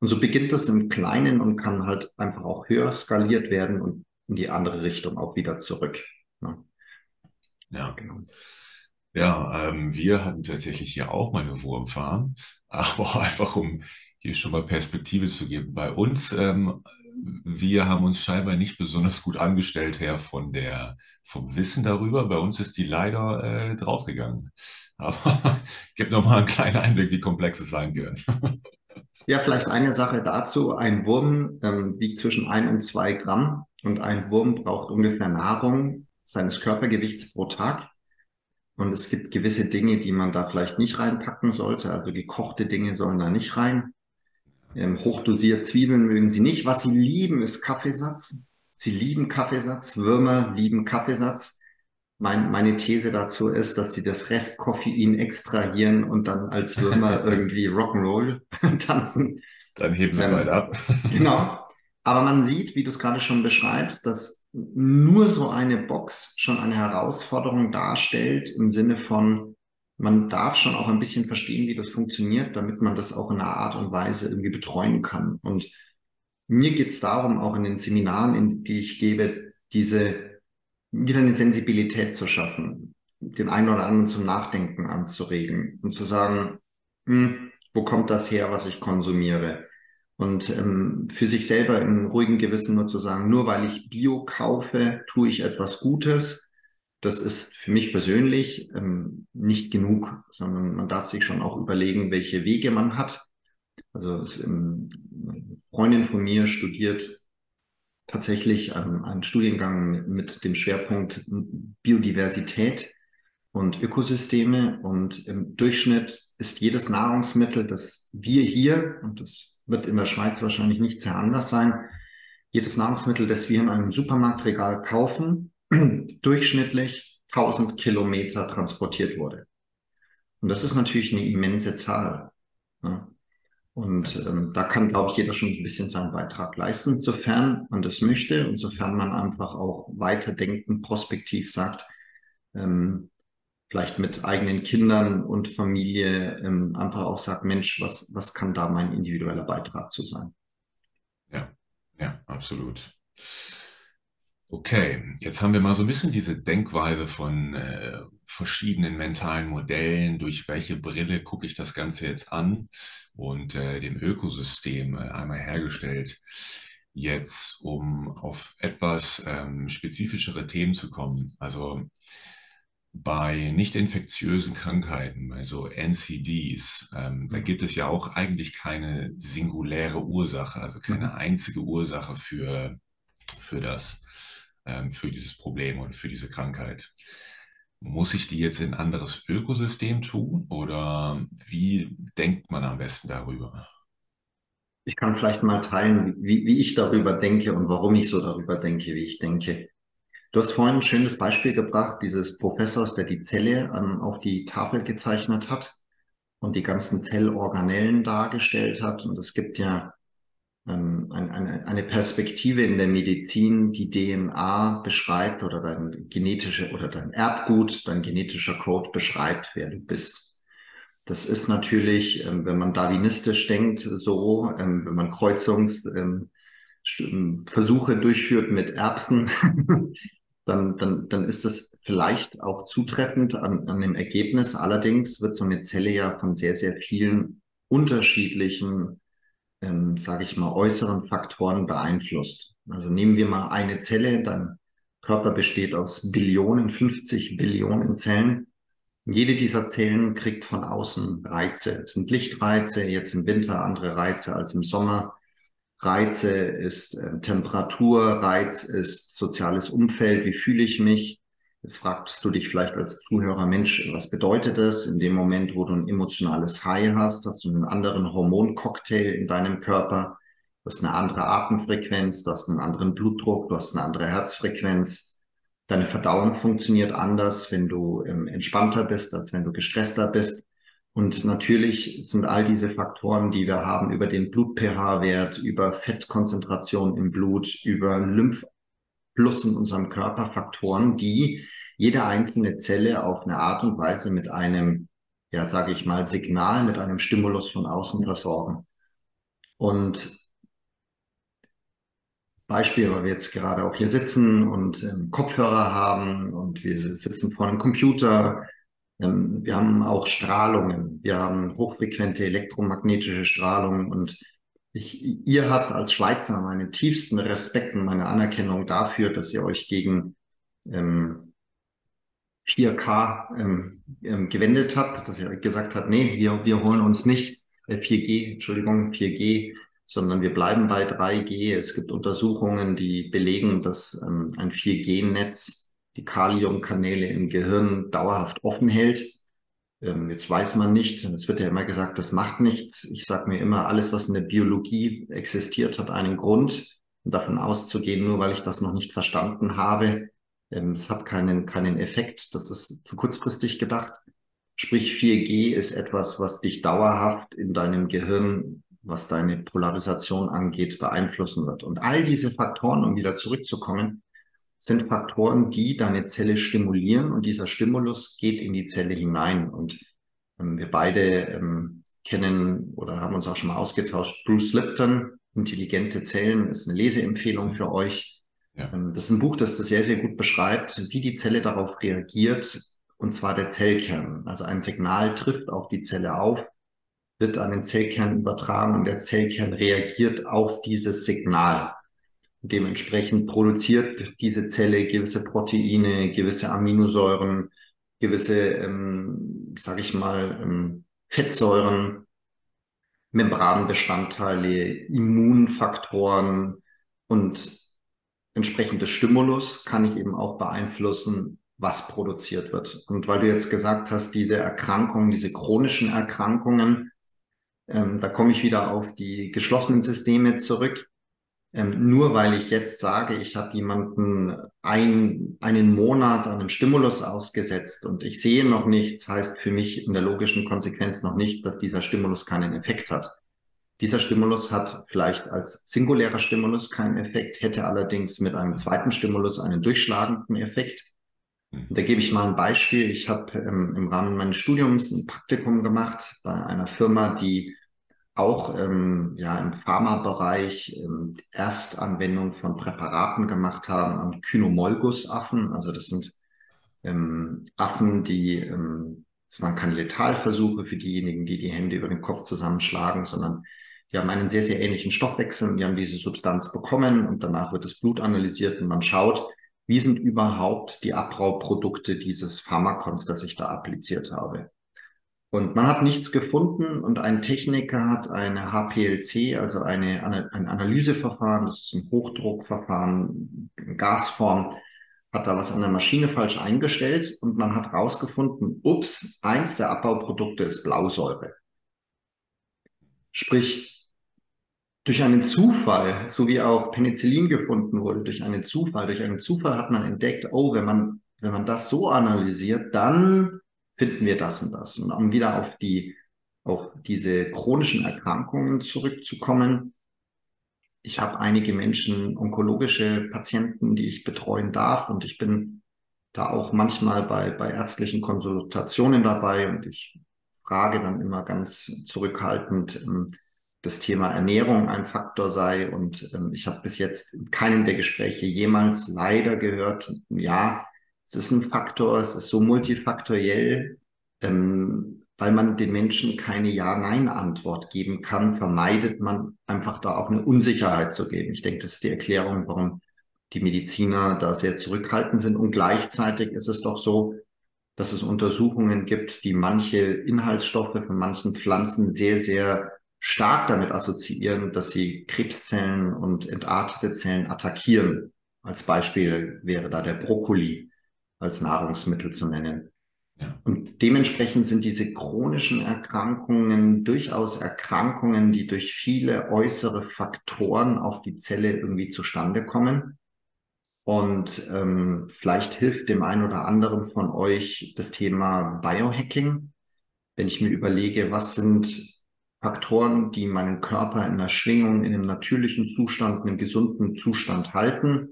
Und so beginnt das im Kleinen und kann halt einfach auch höher skaliert werden und in die andere Richtung auch wieder zurück. Ja, ja, genau. Ja, wir hatten tatsächlich hier auch mal eine Wurmfarm, aber einfach um hier schon mal Perspektive zu geben. Bei uns, wir haben uns scheinbar nicht besonders gut angestellt her vom Wissen darüber. Bei uns ist die leider draufgegangen. Aber ich gebe nochmal einen kleinen Einblick, wie komplex es sein kann. Ja, vielleicht eine Sache dazu. Ein Wurm wiegt zwischen 1 und 2 Gramm. Und ein Wurm braucht ungefähr Nahrung seines Körpergewichts pro Tag. Und es gibt gewisse Dinge, die man da vielleicht nicht reinpacken sollte. Also gekochte Dinge sollen da nicht rein. Hochdosiert Zwiebeln mögen sie nicht. Was sie lieben, ist Kaffeesatz. Sie lieben Kaffeesatz. Würmer lieben Kaffeesatz. Meine These dazu ist, dass sie das Restkoffein extrahieren und dann als Würmer irgendwie Rock'n'Roll tanzen. Dann heben sie weit ab. Genau. Aber man sieht, wie du es gerade schon beschreibst, dass nur so eine Box schon eine Herausforderung darstellt, im Sinne von, man darf schon auch ein bisschen verstehen, wie das funktioniert, damit man das auch in einer Art und Weise irgendwie betreuen kann. Und mir geht es darum, auch in den Seminaren, die ich gebe, wieder eine Sensibilität zu schaffen, den einen oder anderen zum Nachdenken anzuregen und zu sagen, wo kommt das her, was ich konsumiere? Und für sich selber in ruhigem Gewissen nur zu sagen, nur weil ich Bio kaufe, tue ich etwas Gutes. Das ist für mich persönlich nicht genug, sondern man darf sich schon auch überlegen, welche Wege man hat. Also eine Freundin von mir studiert tatsächlich einen Studiengang mit dem Schwerpunkt Biodiversität und Ökosysteme. Und im Durchschnitt ist jedes Nahrungsmittel, das wir hier, und das wird in der Schweiz wahrscheinlich nicht sehr anders sein, jedes Nahrungsmittel, das wir in einem Supermarktregal kaufen, durchschnittlich 1000 Kilometer transportiert wurde. Und das ist natürlich eine immense Zahl. Ne? Und da kann, glaube ich, jeder schon ein bisschen seinen Beitrag leisten, sofern man das möchte und sofern man einfach auch weiterdenken, prospektiv sagt, vielleicht mit eigenen Kindern und Familie einfach auch sagt, Mensch, was kann da mein individueller Beitrag zu sein? Ja, absolut. Okay, jetzt haben wir mal so ein bisschen diese Denkweise von verschiedenen mentalen Modellen, durch welche Brille gucke ich das Ganze jetzt an, und dem Ökosystem einmal hergestellt. Jetzt, um auf etwas spezifischere Themen zu kommen, also bei nicht infektiösen Krankheiten, also NCDs, da gibt es ja auch eigentlich keine singuläre Ursache, also keine einzige Ursache für dieses Problem und für diese Krankheit. Muss ich die jetzt in ein anderes Ökosystem tun, oder wie denkt man am besten darüber? Ich kann vielleicht mal teilen, wie ich darüber denke und warum ich so darüber denke, wie ich denke. Du hast vorhin ein schönes Beispiel gebracht, dieses Professors, der die Zelle auf die Tafel gezeichnet hat und die ganzen Zellorganellen dargestellt hat. Und es gibt ja eine Perspektive in der Medizin, die DNA beschreibt oder dein Erbgut, dein genetischer Code beschreibt, wer du bist. Das ist natürlich, wenn man darwinistisch denkt, so, wenn man Kreuzungsversuche durchführt mit Erbsen, dann ist das vielleicht auch zutreffend an dem Ergebnis. Allerdings wird so eine Zelle ja von sehr, sehr vielen unterschiedlichen sage ich mal, äußeren Faktoren beeinflusst. Also nehmen wir mal eine Zelle, dein Körper besteht aus 50 Billionen Zellen. Jede dieser Zellen kriegt von außen Reize. Es sind Lichtreize, jetzt im Winter andere Reize als im Sommer. Reize ist Temperatur, Reiz ist soziales Umfeld, wie fühle ich mich? Jetzt fragst du dich vielleicht als Zuhörer, Mensch, was bedeutet das? In dem Moment, wo du ein emotionales High hast, hast du einen anderen Hormoncocktail in deinem Körper, du hast eine andere Atemfrequenz, du hast einen anderen Blutdruck, du hast eine andere Herzfrequenz. Deine Verdauung funktioniert anders, wenn du entspannter bist, als wenn du gestresster bist. Und natürlich sind all diese Faktoren, die wir haben, über den Blut-pH-Wert, über Fettkonzentration im Blut, über Lymphfluss in unserem Körper, Faktoren, die jede einzelne Zelle auf eine Art und Weise mit einem, ja, sage ich mal, Signal, mit einem Stimulus von außen versorgen. Und Beispiel, weil wir jetzt gerade auch hier sitzen und Kopfhörer haben und wir sitzen vor einem Computer, wir haben auch Strahlungen, wir haben hochfrequente elektromagnetische Strahlung, und ihr habt als Schweizer meinen tiefsten Respekt und meine Anerkennung dafür, dass ihr euch gegen 4K gewendet habt, dass ihr gesagt habt, nee, wir holen uns nicht 4G, 4G, sondern wir bleiben bei 3G. Es gibt Untersuchungen, die belegen, dass ein 4G-Netz die Kaliumkanäle im Gehirn dauerhaft offen hält. Jetzt weiß man nicht, es wird ja immer gesagt, das macht nichts. Ich sage mir immer, alles, was in der Biologie existiert, hat einen Grund. Und davon auszugehen, nur weil ich das noch nicht verstanden habe, es hat keinen Effekt. Das ist zu kurzfristig gedacht. Sprich, 4G ist etwas, was dich dauerhaft in deinem Gehirn, was deine Polarisation angeht, beeinflussen wird. Und all diese Faktoren, um wieder zurückzukommen, sind Faktoren, die deine Zelle stimulieren, und dieser Stimulus geht in die Zelle hinein. Und wir beide kennen oder haben uns auch schon mal ausgetauscht, Bruce Lipton, Intelligente Zellen, ist eine Leseempfehlung für euch. Ja. Das ist ein Buch, das sehr, sehr gut beschreibt, wie die Zelle darauf reagiert, und zwar der Zellkern. Also ein Signal trifft auf die Zelle auf, wird an den Zellkern übertragen, und der Zellkern reagiert auf dieses Signal. Dementsprechend produziert diese Zelle gewisse Proteine, gewisse Aminosäuren, gewisse, Fettsäuren, Membranbestandteile, Immunfaktoren, und entsprechendes Stimulus kann ich eben auch beeinflussen, was produziert wird. Und weil du jetzt gesagt hast, diese Erkrankungen, diese chronischen Erkrankungen, da komme ich wieder auf die geschlossenen Systeme zurück. Nur weil ich jetzt sage, ich habe jemanden einen Monat einem Stimulus ausgesetzt und ich sehe noch nichts, heißt für mich in der logischen Konsequenz noch nicht, dass dieser Stimulus keinen Effekt hat. Dieser Stimulus hat vielleicht als singulärer Stimulus keinen Effekt, hätte allerdings mit einem zweiten Stimulus einen durchschlagenden Effekt. Und da gebe ich mal ein Beispiel. Ich habe im Rahmen meines Studiums ein Praktikum gemacht bei einer Firma, die auch im Pharmabereich Erstanwendung von Präparaten gemacht haben an Cynomolgus-Affen. Also das sind Affen, die, das waren keine Letalversuche für diejenigen, die die Hände über den Kopf zusammenschlagen, sondern die haben einen sehr, sehr ähnlichen Stoffwechsel, und die haben diese Substanz bekommen, und danach wird das Blut analysiert und man schaut, wie sind überhaupt die Abbauprodukte dieses Pharmakons, das ich da appliziert habe. Und man hat nichts gefunden, und ein Techniker hat eine HPLC, also ein Analyseverfahren, das ist ein Hochdruckverfahren, in Gasform, hat da was an der Maschine falsch eingestellt, und man hat rausgefunden, ups, eins der Abbauprodukte ist Blausäure. Sprich, durch einen Zufall, so wie auch Penicillin gefunden wurde, durch einen Zufall hat man entdeckt, oh, wenn man das so analysiert, dann finden wir das und das. Und um wieder auf diese chronischen Erkrankungen zurückzukommen, ich habe einige Menschen, onkologische Patienten, die ich betreuen darf, und ich bin da auch manchmal bei ärztlichen Konsultationen dabei, und ich frage dann immer ganz zurückhaltend, das Thema Ernährung ein Faktor sei, und ich habe bis jetzt in keinem der Gespräche jemals leider gehört, ja, es ist ein Faktor, es ist so multifaktoriell, weil man den Menschen keine Ja-Nein-Antwort geben kann, vermeidet man einfach da auch eine Unsicherheit zu geben. Ich denke, das ist die Erklärung, warum die Mediziner da sehr zurückhaltend sind. Und gleichzeitig ist es doch so, dass es Untersuchungen gibt, die manche Inhaltsstoffe von manchen Pflanzen sehr, sehr stark damit assoziieren, dass sie Krebszellen und entartete Zellen attackieren. Als Beispiel wäre da der Brokkoli als Nahrungsmittel zu nennen. Ja. Und dementsprechend sind diese chronischen Erkrankungen durchaus Erkrankungen, die durch viele äußere Faktoren auf die Zelle irgendwie zustande kommen. Und vielleicht hilft dem einen oder anderen von euch das Thema Biohacking. Wenn ich mir überlege, was sind Faktoren, die meinen Körper in der Schwingung, in einem natürlichen Zustand, in einem gesunden Zustand halten,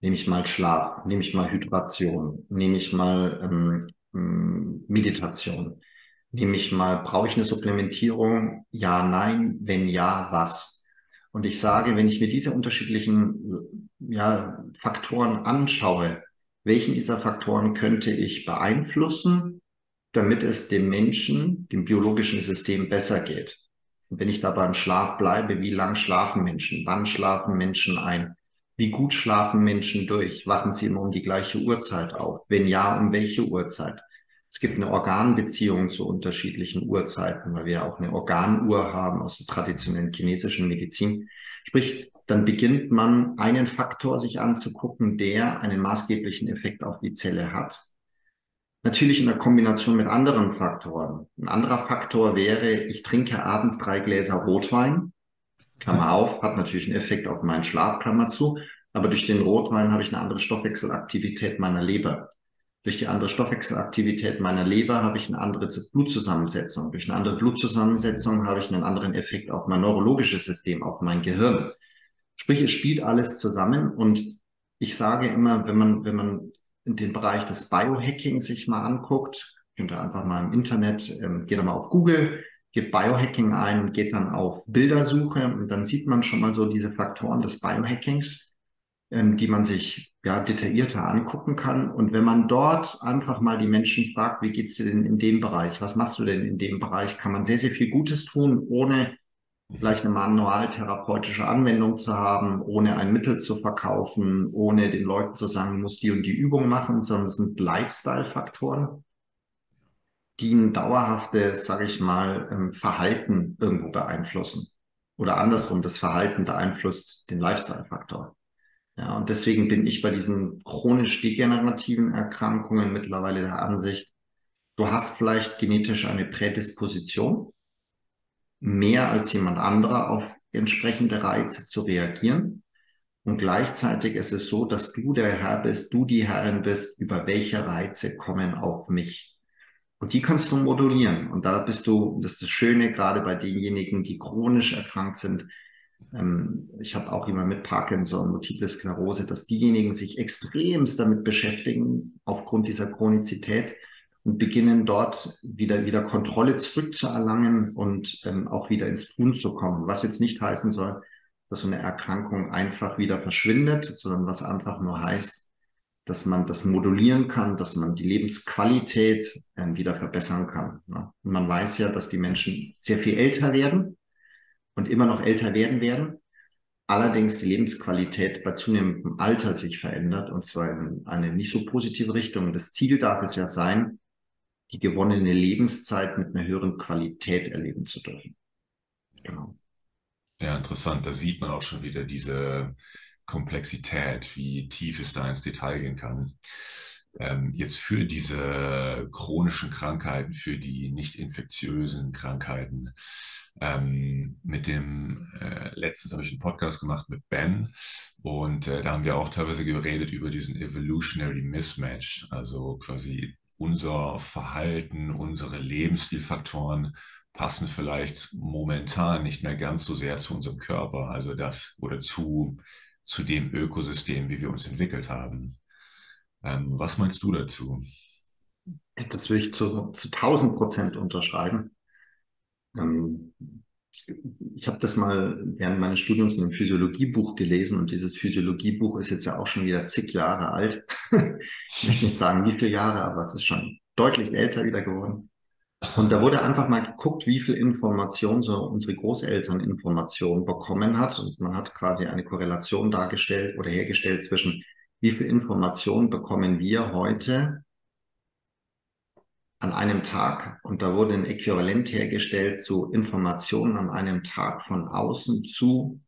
nehme ich mal Schlaf, nehme ich mal Hydration, nehme ich mal Meditation, brauche ich eine Supplementierung? Ja, nein, wenn ja, was? Und ich sage, wenn ich mir diese unterschiedlichen Faktoren anschaue, welchen dieser Faktoren könnte ich beeinflussen, damit es dem Menschen, dem biologischen System besser geht? Und wenn ich da beim Schlaf bleibe, wie lang schlafen Menschen? Wann schlafen Menschen ein? Wie gut schlafen Menschen durch? Wachen sie immer um die gleiche Uhrzeit auf? Wenn ja, um welche Uhrzeit? Es gibt eine Organbeziehung zu unterschiedlichen Uhrzeiten, weil wir ja auch eine Organuhr haben aus der traditionellen chinesischen Medizin. Sprich, dann beginnt man, einen Faktor sich anzugucken, der einen maßgeblichen Effekt auf die Zelle hat. Natürlich in der Kombination mit anderen Faktoren. Ein anderer Faktor wäre, ich trinke abends 3 Gläser Rotwein. Klammer auf, hat natürlich einen Effekt auf meinen Schlaf, Klammer zu. Aber durch den Rotwein habe ich eine andere Stoffwechselaktivität meiner Leber. Durch die andere Stoffwechselaktivität meiner Leber habe ich eine andere Blutzusammensetzung. Durch eine andere Blutzusammensetzung habe ich einen anderen Effekt auf mein neurologisches System, auf mein Gehirn. Sprich, es spielt alles zusammen. Und ich sage immer, wenn man in den Bereich des Biohacking sich mal anguckt, könnt ihr einfach mal im Internet, geht mal auf Google, gebt Biohacking ein und geht dann auf Bildersuche und dann sieht man schon mal so diese Faktoren des Biohackings, die man sich ja detaillierter angucken kann. Und wenn man dort einfach mal die Menschen fragt, wie geht's dir denn in dem Bereich, was machst du denn in dem Bereich, kann man sehr, sehr viel Gutes tun, ohne vielleicht eine manualtherapeutische Anwendung zu haben, ohne ein Mittel zu verkaufen, ohne den Leuten zu sagen, du musst die und die Übung machen, sondern es sind Lifestyle-Faktoren, die ein dauerhaftes, sage ich mal, Verhalten irgendwo beeinflussen. Oder andersrum, das Verhalten beeinflusst den Lifestyle-Faktor. Ja, und deswegen bin ich bei diesen chronisch degenerativen Erkrankungen mittlerweile der Ansicht, du hast vielleicht genetisch eine Prädisposition, mehr als jemand anderer auf entsprechende Reize zu reagieren. Und gleichzeitig ist es so, dass du der Herr bist, du die Herrin bist, über welche Reize kommen auf mich. Und die kannst du modulieren. Und da bist du, das ist das Schöne, gerade bei denjenigen, die chronisch erkrankt sind. Ich habe auch jemanden mit Parkinson, Multiple Sklerose, dass diejenigen sich extremst damit beschäftigen, aufgrund dieser Chronizität, und beginnen dort wieder Kontrolle zurückzuerlangen und auch wieder ins Tun zu kommen. Was jetzt nicht heißen soll, dass so eine Erkrankung einfach wieder verschwindet, sondern was einfach nur heißt, dass man das modulieren kann, dass man die Lebensqualität wieder verbessern kann. Ne? Und man weiß ja, dass die Menschen sehr viel älter werden und immer noch älter werden. Allerdings die Lebensqualität bei zunehmendem Alter sich verändert, und zwar in eine nicht so positive Richtung. Das Ziel darf es ja sein, die gewonnene Lebenszeit mit einer höheren Qualität erleben zu dürfen. Genau. Ja, interessant. Da sieht man auch schon wieder diese Komplexität, wie tief es da ins Detail gehen kann. Jetzt für diese chronischen Krankheiten, für die nicht infektiösen Krankheiten, letztens habe ich einen Podcast gemacht mit Ben und da haben wir auch teilweise geredet über diesen Evolutionary Mismatch, also quasi unser Verhalten, unsere Lebensstilfaktoren passen vielleicht momentan nicht mehr ganz so sehr zu unserem Körper, also das oder zu dem Ökosystem, wie wir uns entwickelt haben. Was meinst du dazu? Das würde ich zu 1000% unterschreiben. Ich habe das mal während meines Studiums in einem Physiologiebuch gelesen und dieses Physiologiebuch ist jetzt ja auch schon wieder zig Jahre alt. Ich möchte nicht sagen, wie viele Jahre, aber es ist schon deutlich älter wieder geworden. Und da wurde einfach mal geguckt, wie viel Information so unsere Großelterninformation bekommen hat. Und man hat quasi eine Korrelation dargestellt oder hergestellt zwischen, wie viel Information bekommen wir heute an einem Tag, und da wurde ein Äquivalent hergestellt zu Informationen an einem Tag von außen zu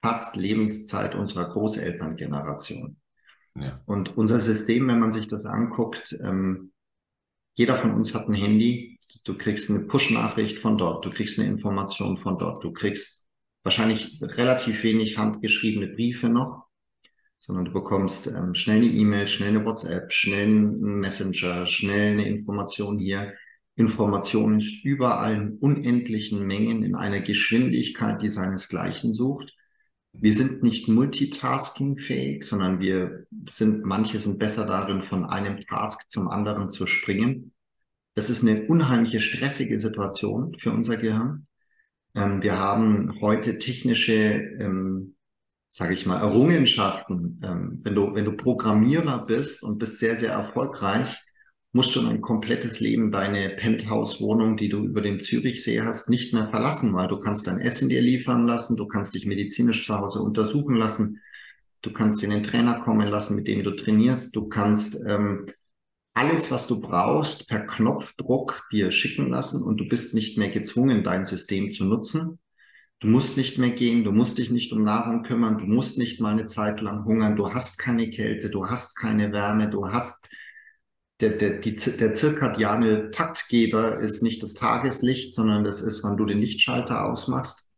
fast Lebenszeit unserer Großelterngeneration. Ja. Und unser System, wenn man sich das anguckt, jeder von uns hat ein Handy, du kriegst eine Push-Nachricht von dort, du kriegst eine Information von dort, du kriegst wahrscheinlich relativ wenig handgeschriebene Briefe noch, sondern du bekommst schnell eine E-Mail, schnell eine WhatsApp, schnell einen Messenger, schnell eine Information hier. Information ist überall in unendlichen Mengen in einer Geschwindigkeit, die seinesgleichen sucht. Wir sind nicht multitaskingfähig, sondern manche sind besser darin, von einem Task zum anderen zu springen. Das ist eine unheimliche, stressige Situation für unser Gehirn. Wir haben heute technische sage ich mal, Errungenschaften. Wenn du Programmierer bist und bist sehr, sehr erfolgreich, musst du ein komplettes Leben deine Penthouse-Wohnung, die du über dem Zürichsee hast, nicht mehr verlassen, weil du kannst dein Essen dir liefern lassen, du kannst dich medizinisch zu Hause untersuchen lassen, du kannst dir einen Trainer kommen lassen, mit dem du trainierst, du kannst alles, was du brauchst, per Knopfdruck dir schicken lassen und du bist nicht mehr gezwungen, dein System zu nutzen. Du musst nicht mehr gehen, du musst dich nicht um Nahrung kümmern, du musst nicht mal eine Zeit lang hungern, du hast keine Kälte, du hast keine Wärme, du hast der zirkadiane Taktgeber ist nicht das Tageslicht, sondern das ist, wann du den Lichtschalter ausmachst.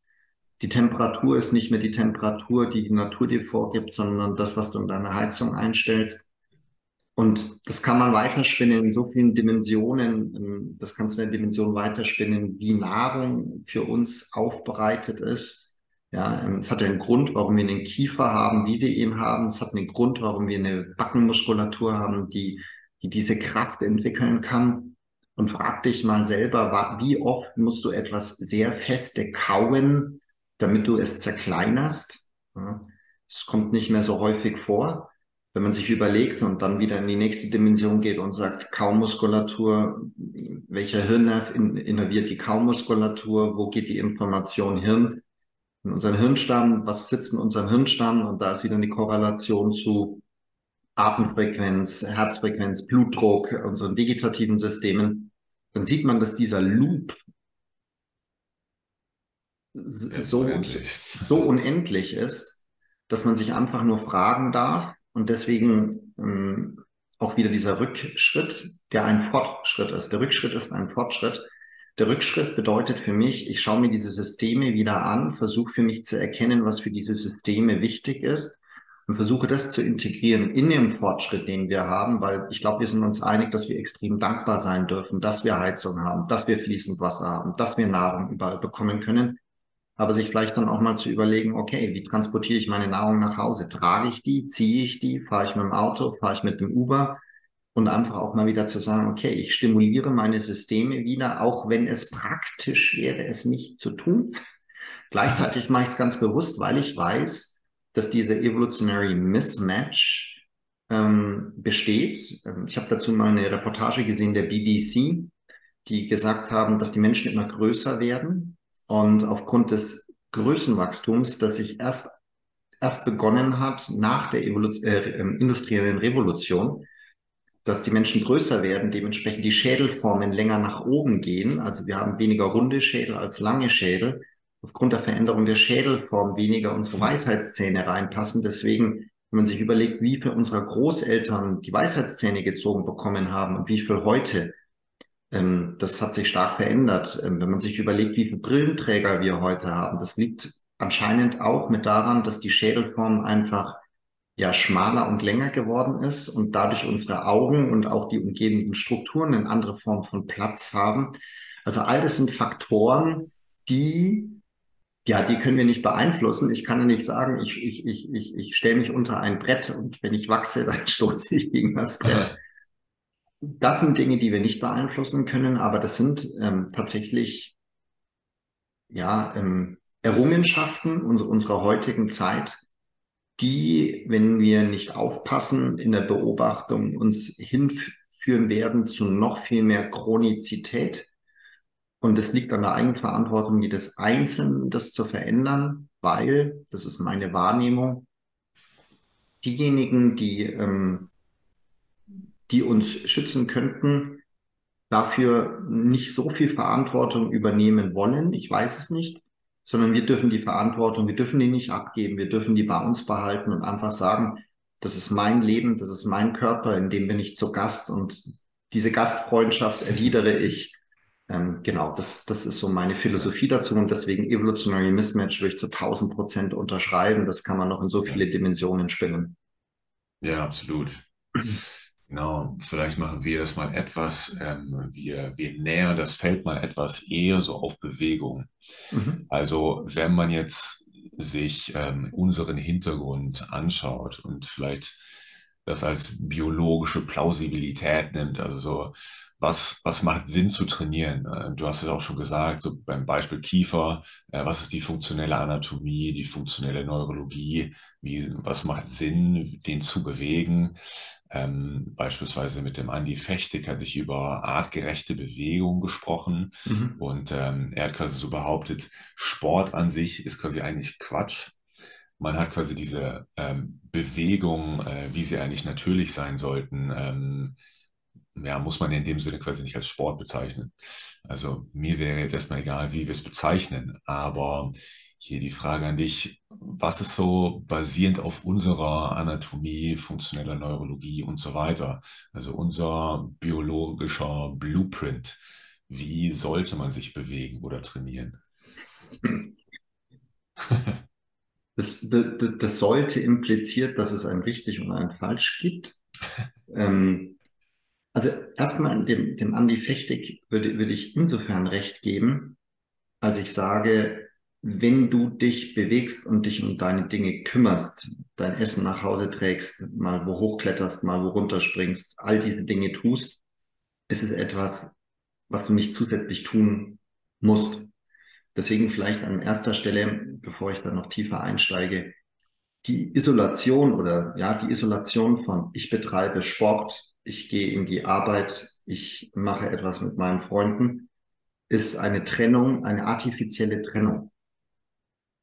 Die Temperatur ist nicht mehr die Temperatur, die die Natur dir vorgibt, sondern das, was du in deine Heizung einstellst. Und das kann man weiterspinnen in so vielen Dimensionen. Das kannst du in der Dimension weiterspinnen, wie Nahrung für uns aufbereitet ist. Ja, es hat ja einen Grund, warum wir einen Kiefer haben, wie wir ihn haben. Es hat einen Grund, warum wir eine Backenmuskulatur haben, die diese Kraft entwickeln kann. Und frag dich mal selber, wie oft musst du etwas sehr Feste kauen, damit du es zerkleinerst? Es kommt nicht mehr so häufig vor. Wenn man sich überlegt und dann wieder in die nächste Dimension geht und sagt, Kaumuskulatur, welcher Hirnnerv innerviert die Kaumuskulatur, wo geht die Information hin? In unserem Hirnstamm, was sitzt in unserem Hirnstamm? Und da ist wieder eine Korrelation zu Atemfrequenz, Herzfrequenz, Blutdruck, unseren vegetativen Systemen. Dann sieht man, dass dieser Loop so unendlich ist, dass man sich einfach nur fragen darf, und deswegen auch wieder dieser Rückschritt, der ein Fortschritt ist. Der Rückschritt ist ein Fortschritt. Der Rückschritt bedeutet für mich, ich schaue mir diese Systeme wieder an, versuche für mich zu erkennen, was für diese Systeme wichtig ist und versuche das zu integrieren in dem Fortschritt, den wir haben, weil ich glaube, wir sind uns einig, dass wir extrem dankbar sein dürfen, dass wir Heizung haben, dass wir fließend Wasser haben, dass wir Nahrung überall bekommen können. Aber sich vielleicht dann auch mal zu überlegen, okay, wie transportiere ich meine Nahrung nach Hause? Trage ich die? Ziehe ich die? Fahre ich mit dem Auto? Fahre ich mit dem Uber? Und einfach auch mal wieder zu sagen, okay, ich stimuliere meine Systeme wieder, auch wenn es praktisch wäre, es nicht zu tun. Gleichzeitig mache ich es ganz bewusst, weil ich weiß, dass dieser Evolutionary Mismatch besteht. Ich habe dazu mal eine Reportage gesehen der BBC, die gesagt haben, dass die Menschen immer größer werden. Und aufgrund des Größenwachstums, das sich erst begonnen hat nach der industriellen Revolution, dass die Menschen größer werden, dementsprechend die Schädelformen länger nach oben gehen. Also wir haben weniger runde Schädel als lange Schädel. Aufgrund der Veränderung der Schädelform weniger unsere Weisheitszähne reinpassen. Deswegen, wenn man sich überlegt, wie viel unserer Großeltern die Weisheitszähne gezogen bekommen haben und wie viel heute, das hat sich stark verändert. Wenn man sich überlegt, wie viele Brillenträger wir heute haben, das liegt anscheinend auch mit daran, dass die Schädelform einfach ja schmaler und länger geworden ist und dadurch unsere Augen und auch die umgebenden Strukturen eine andere Form von Platz haben. Also all das sind Faktoren, die können wir nicht beeinflussen. Ich kann ja nicht sagen, ich stelle mich unter ein Brett und wenn ich wachse, dann stoße ich gegen das Brett. Ja. Das sind Dinge, die wir nicht beeinflussen können, aber das sind tatsächlich Errungenschaften unserer heutigen Zeit, die, wenn wir nicht aufpassen in der Beobachtung, uns hinführen werden zu noch viel mehr Chronizität. Und es liegt an der Eigenverantwortung jedes Einzelnen, das zu verändern, weil, das ist meine Wahrnehmung, diejenigen, die uns schützen könnten, dafür nicht so viel Verantwortung übernehmen wollen, ich weiß es nicht, sondern wir dürfen die Verantwortung, wir dürfen die nicht abgeben, wir dürfen die bei uns behalten und einfach sagen, das ist mein Leben, das ist mein Körper, in dem bin ich zu Gast und diese Gastfreundschaft erwidere ich. Genau, das ist so meine Philosophie dazu und deswegen Evolutionary Mismatch würde ich zu 1000% unterschreiben, das kann man noch in so viele Dimensionen spinnen. Ja, absolut. Genau, vielleicht machen wir es mal etwas, wir nähern das Feld mal etwas eher so auf Bewegung. Mhm. Also wenn man jetzt sich unseren Hintergrund anschaut und vielleicht das als biologische Plausibilität nimmt, also so, was macht Sinn zu trainieren? Du hast es auch schon gesagt, so beim Beispiel Kiefer, was ist die funktionelle Anatomie, die funktionelle Neurologie, was macht Sinn, den zu bewegen? Beispielsweise mit dem Andi Fechtig hatte ich über artgerechte Bewegung gesprochen und er hat quasi so behauptet, Sport an sich ist quasi eigentlich Quatsch. Man hat quasi diese Bewegung, wie sie eigentlich natürlich sein sollten, ja, muss man in dem Sinne quasi nicht als Sport bezeichnen. Also mir wäre jetzt erstmal egal, wie wir es bezeichnen, aber hier die Frage an dich, was ist so basierend auf unserer Anatomie, funktioneller Neurologie und so weiter, also unser biologischer Blueprint, wie sollte man sich bewegen oder trainieren? Das sollte impliziert, dass es ein richtig und ein falsch gibt. Also erstmal dem Andi Fechtig würde ich insofern recht geben, als ich sage, wenn du dich bewegst und dich um deine Dinge kümmerst, dein Essen nach Hause trägst, mal wo hochkletterst, mal wo runterspringst, all diese Dinge tust, ist es etwas, was du nicht zusätzlich tun musst. Deswegen vielleicht an erster Stelle, bevor ich dann noch tiefer einsteige, die Isolation oder ja, die Isolation von ich betreibe Sport, ich gehe in die Arbeit, ich mache etwas mit meinen Freunden, ist eine Trennung, eine artifizielle Trennung.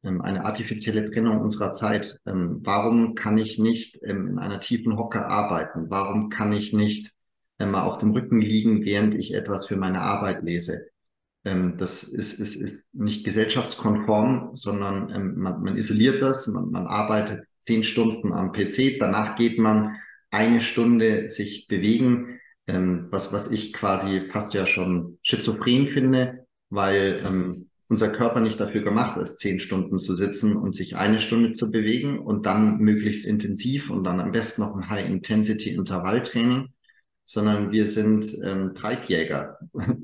Eine artifizielle Trennung unserer Zeit. Warum kann ich nicht in einer tiefen Hocke arbeiten? Warum kann ich nicht mal auf dem Rücken liegen, während ich etwas für meine Arbeit lese? Das ist nicht gesellschaftskonform, sondern man isoliert das, man arbeitet 10 Stunden am PC, danach geht man 1 Stunde sich bewegen, was ich quasi fast ja schon schizophren finde, weil unser Körper nicht dafür gemacht ist, 10 Stunden zu sitzen und sich 1 Stunde zu bewegen und dann möglichst intensiv und dann am besten noch ein High-Intensity-Intervalltraining. Sondern wir sind Treigjäger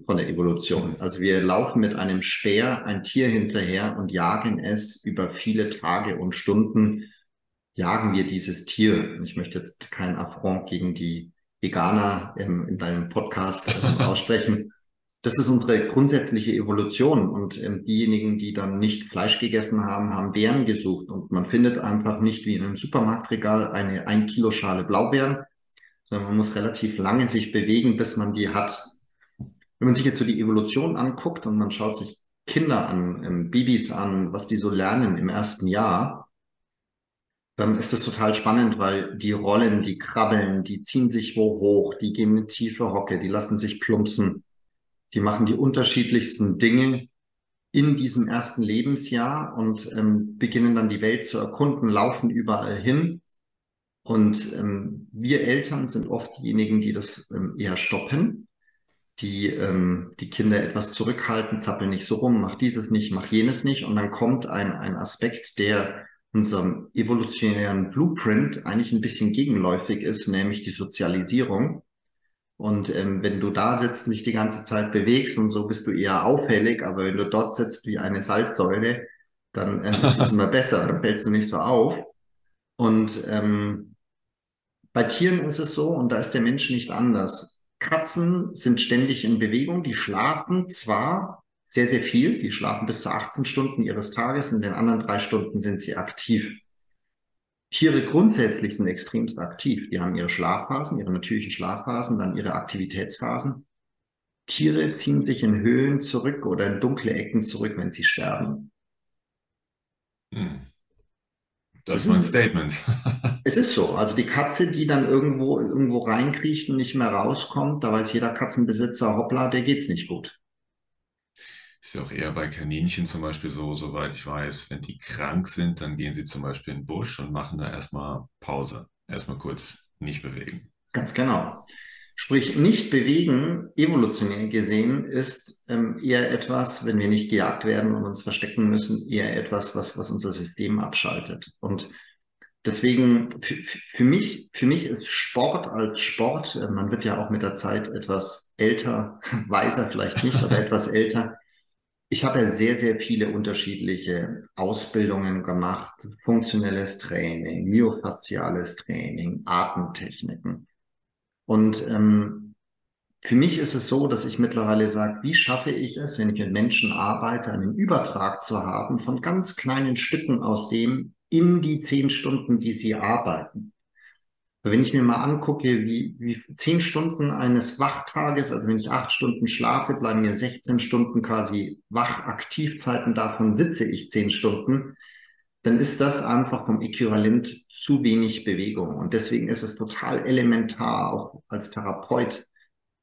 von der Evolution. Also wir laufen mit einem Speer ein Tier hinterher und jagen es über viele Tage und Stunden, jagen wir dieses Tier. Ich möchte jetzt keinen Affront gegen die Veganer in deinem Podcast aussprechen. Das ist unsere grundsätzliche Evolution und diejenigen, die dann nicht Fleisch gegessen haben, haben Beeren gesucht und man findet einfach nicht wie in einem Supermarktregal eine 1-Kilo-Schale Blaubeeren, sondern man muss relativ lange sich bewegen, bis man die hat. Wenn man sich jetzt so die Evolution anguckt und man schaut sich Kinder an, Babys an, was die so lernen im ersten Jahr, dann ist das total spannend, weil die rollen, die krabbeln, die ziehen sich wo hoch, die gehen in tiefe Hocke, die lassen sich plumpsen, die machen die unterschiedlichsten Dinge in diesem ersten Lebensjahr und beginnen dann die Welt zu erkunden, laufen überall hin. Und wir Eltern sind oft diejenigen, die das eher stoppen, die die Kinder etwas zurückhalten, zappeln nicht so rum, mach dieses nicht, mach jenes nicht. Und dann kommt ein Aspekt, der unserem evolutionären Blueprint eigentlich ein bisschen gegenläufig ist, nämlich die Sozialisierung. Und wenn du da sitzt und dich die ganze Zeit bewegst und so, bist du eher auffällig, aber wenn du dort sitzt wie eine Salzsäule, dann ist es immer besser, dann fällst du nicht so auf. Und bei Tieren ist es so, und da ist der Mensch nicht anders. Katzen sind ständig in Bewegung, die schlafen zwar sehr, sehr viel, die schlafen bis zu 18 Stunden ihres Tages, in den anderen 3 Stunden sind sie aktiv. Tiere grundsätzlich sind extremst aktiv. Die haben ihre Schlafphasen, ihre natürlichen Schlafphasen, dann ihre Aktivitätsphasen. Tiere ziehen sich in Höhlen zurück oder in dunkle Ecken zurück, wenn sie sterben. Hm. Das ist mein Statement. Es ist so. Also die Katze, die dann irgendwo reinkriecht und nicht mehr rauskommt, da weiß jeder Katzenbesitzer, hoppla, der geht's nicht gut. Ist ja auch eher bei Kaninchen zum Beispiel so, soweit ich weiß, wenn die krank sind, dann gehen sie zum Beispiel in den Busch und machen da erstmal Pause. Erstmal kurz nicht bewegen. Ganz genau. Sprich, nicht bewegen, evolutionär gesehen, ist eher etwas, wenn wir nicht gejagt werden und uns verstecken müssen, eher etwas, was unser System abschaltet. Und deswegen, für mich ist Sport als Sport, man wird ja auch mit der Zeit etwas älter, weiser vielleicht nicht, aber etwas älter. Ich habe ja sehr, sehr viele unterschiedliche Ausbildungen gemacht, funktionelles Training, myofasziales Training, Atemtechniken. Und für mich ist es so, dass ich mittlerweile sage, wie schaffe ich es, wenn ich mit Menschen arbeite, einen Übertrag zu haben von ganz kleinen Stücken aus dem in die 10 Stunden, die sie arbeiten. Aber wenn ich mir mal angucke, wie 10 Stunden eines Wachtages, also wenn ich 8 Stunden schlafe, bleiben mir 16 Stunden quasi Wachaktivzeiten, davon sitze ich 10 Stunden, dann ist das einfach vom Äquivalent zu wenig Bewegung. Und deswegen ist es total elementar, auch als Therapeut,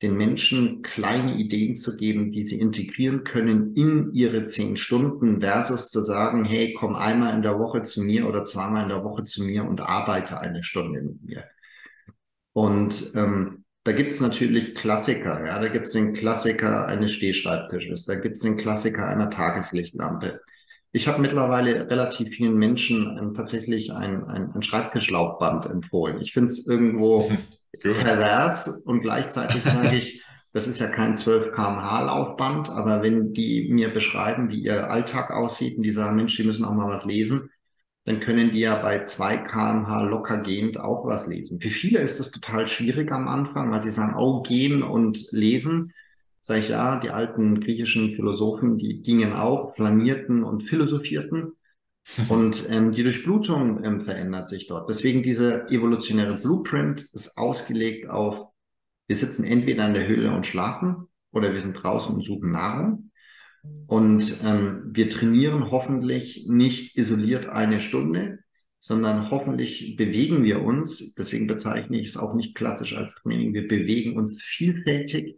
den Menschen kleine Ideen zu geben, die sie integrieren können in ihre 10 Stunden versus zu sagen, hey, komm einmal in der Woche zu mir oder zweimal in der Woche zu mir und arbeite 1 Stunde mit mir. Und da gibt es natürlich Klassiker. Ja? Da gibt es den Klassiker eines Stehschreibtisches, da gibt es den Klassiker einer Tageslichtlampe. Ich habe mittlerweile relativ vielen Menschen tatsächlich ein Schreibtischlaufband empfohlen. Ich finde es irgendwo pervers und gleichzeitig sage ich, das ist ja kein 12 km/h Laufband, aber wenn die mir beschreiben, wie ihr Alltag aussieht und die sagen, Mensch, die müssen auch mal was lesen, dann können die ja bei 2 km/h lockergehend auch was lesen. Für viele ist das total schwierig am Anfang, weil sie sagen, oh, gehen und lesen. Sag ich, ja, die alten griechischen Philosophen, die gingen auch, planierten und philosophierten. Und die Durchblutung verändert sich dort. Deswegen dieser evolutionäre Blueprint ist ausgelegt auf, wir sitzen entweder in der Höhle und schlafen oder wir sind draußen und suchen Nahrung. Und wir trainieren hoffentlich nicht isoliert 1 Stunde, sondern hoffentlich bewegen wir uns. Deswegen bezeichne ich es auch nicht klassisch als Training. Wir bewegen uns vielfältig.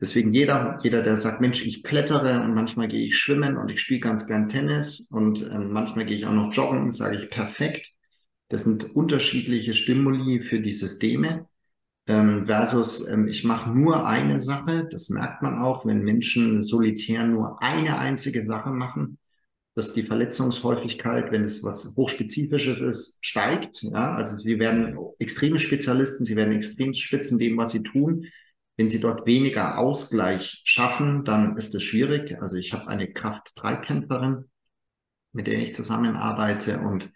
Deswegen jeder, der sagt, Mensch, ich plättere und manchmal gehe ich schwimmen und ich spiele ganz gern Tennis und manchmal gehe ich auch noch joggen, sage ich, perfekt. Das sind unterschiedliche Stimuli für die Systeme versus ich mache nur eine Sache. Das merkt man auch, wenn Menschen solitär nur eine einzige Sache machen, dass die Verletzungshäufigkeit, wenn es was Hochspezifisches ist, steigt. Ja? Also sie werden extreme Spezialisten, sie werden extrem spitz in dem, was sie tun. Wenn sie dort weniger Ausgleich schaffen, dann ist es schwierig. Also ich habe eine Kraft-3-Kämpferin, mit der ich zusammenarbeite und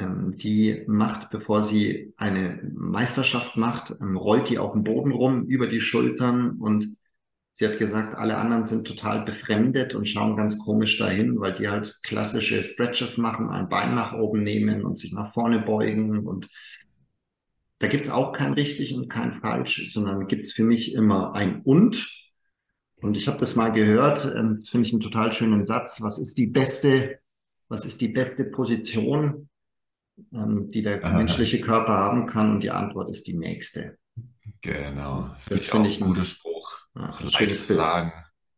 die macht, bevor sie eine Meisterschaft macht, rollt die auf dem Boden rum, über die Schultern und sie hat gesagt, alle anderen sind total befremdet und schauen ganz komisch dahin, weil die halt klassische Stretches machen, ein Bein nach oben nehmen und sich nach vorne beugen und da gibt es auch kein richtig und kein falsch, sondern gibt es für mich immer ein und. Und ich habe das mal gehört, das finde ich einen total schönen Satz. Was ist die beste Position, die der menschliche Körper haben kann? Und die Antwort ist die nächste. Genau. Das finde ich ein guter Spruch. Ach, leichtes Fragen.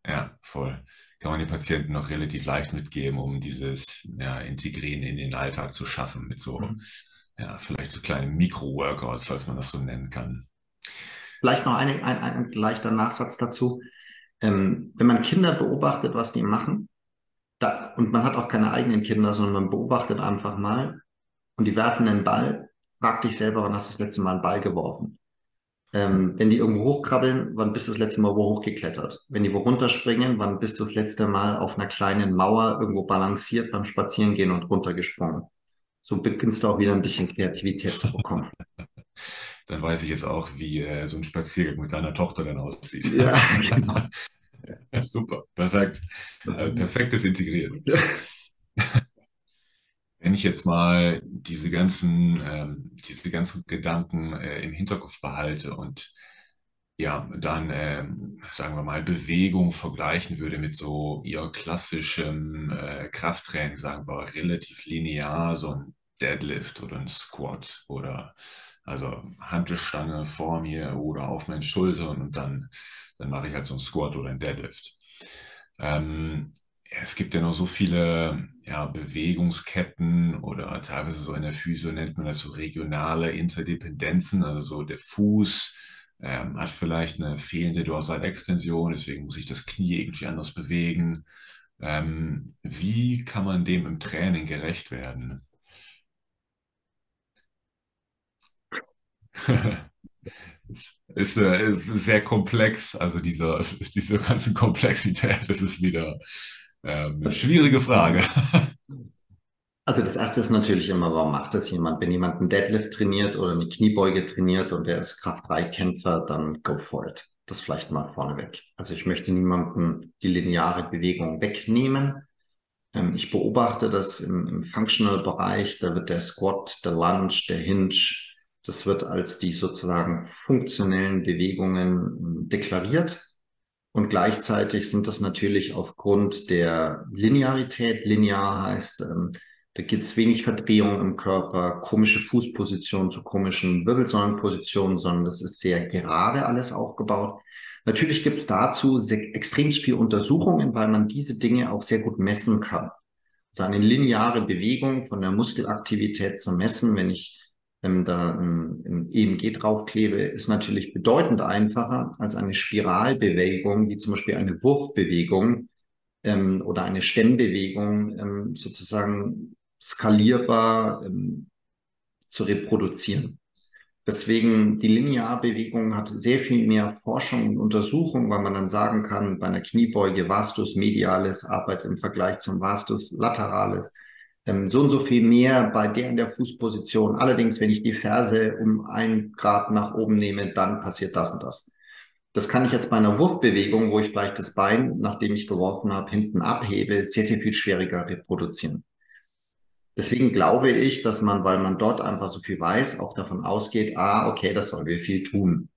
Ja, voll. Kann man den Patienten noch relativ leicht mitgeben, um dieses Integrieren in den Alltag zu schaffen mit so... Ja, vielleicht so kleine Mikro-Workouts, falls man das so nennen kann. Vielleicht noch ein leichter Nachsatz dazu. Wenn man Kinder beobachtet, was die machen, und man hat auch keine eigenen Kinder, sondern man beobachtet einfach mal und die werfen einen Ball, frag dich selber, wann hast du das letzte Mal einen Ball geworfen? Wenn die irgendwo hochkrabbeln, wann bist du das letzte Mal wo hochgeklettert? Wenn die wo runterspringen, wann bist du das letzte Mal auf einer kleinen Mauer irgendwo balanciert beim Spazierengehen und runtergesprungen? So beginnst du auch wieder ein bisschen Kreativität zu bekommen. Dann weiß ich jetzt auch, wie so ein Spaziergang mit deiner Tochter dann aussieht. Ja, genau. Ja, super, perfekt. Perfektes Integrieren. Ja. Wenn ich jetzt mal diese ganzen Gedanken im Hinterkopf behalte und ja, dann sagen wir mal Bewegung vergleichen würde mit so eher klassischem Krafttraining, sagen wir relativ linear, so ein Deadlift oder ein Squat oder also Hantelstange vor mir oder auf meinen Schultern und dann mache ich halt so einen Squat oder einen Deadlift. Es gibt ja noch so viele Bewegungsketten oder teilweise so in der Physio nennt man das so regionale Interdependenzen, also so der Fuß hat vielleicht eine fehlende Dorsalextension, deswegen muss ich das Knie irgendwie anders bewegen. Wie kann man dem im Training gerecht werden? ist sehr komplex, also diese ganze Komplexität, das ist wieder eine schwierige Frage. Also das Erste ist natürlich immer, warum macht das jemand? Wenn jemand einen Deadlift trainiert oder eine Kniebeuge trainiert und der ist Kraft-3-Kämpfer, dann go for it. Das vielleicht mal vorneweg. Also ich möchte niemandem die lineare Bewegung wegnehmen. Ich beobachte das im Functional-Bereich, da wird der Squat, der Lunge, der Hinge, das wird als die sozusagen funktionellen Bewegungen deklariert. Und gleichzeitig sind das natürlich aufgrund der Linearität, linear heißt, da gibt es wenig Verdrehung im Körper, komische Fußpositionen zu komischen Wirbelsäulenpositionen, sondern das ist sehr gerade alles aufgebaut. Natürlich gibt es dazu extrem viel Untersuchungen, weil man diese Dinge auch sehr gut messen kann. Also eine lineare Bewegung von der Muskelaktivität zu messen, wenn ich da ein EMG draufklebe, ist natürlich bedeutend einfacher als eine Spiralbewegung, wie zum Beispiel eine Wurfbewegung oder eine Stemmbewegung sozusagen skalierbar zu reproduzieren. Deswegen, die Linearbewegung hat sehr viel mehr Forschung und Untersuchung, weil man dann sagen kann, bei einer Kniebeuge Vastus medialis arbeitet im Vergleich zum Vastus lateralis. So und so viel mehr bei der in der Fußposition. Allerdings, wenn ich die Ferse um 1 Grad nach oben nehme, dann passiert das und das. Das kann ich jetzt bei einer Wurfbewegung, wo ich vielleicht das Bein, nachdem ich geworfen habe, hinten abhebe, sehr, sehr viel schwieriger reproduzieren. Deswegen glaube ich, dass man, weil man dort einfach so viel weiß, auch davon ausgeht, okay, das sollen wir viel tun.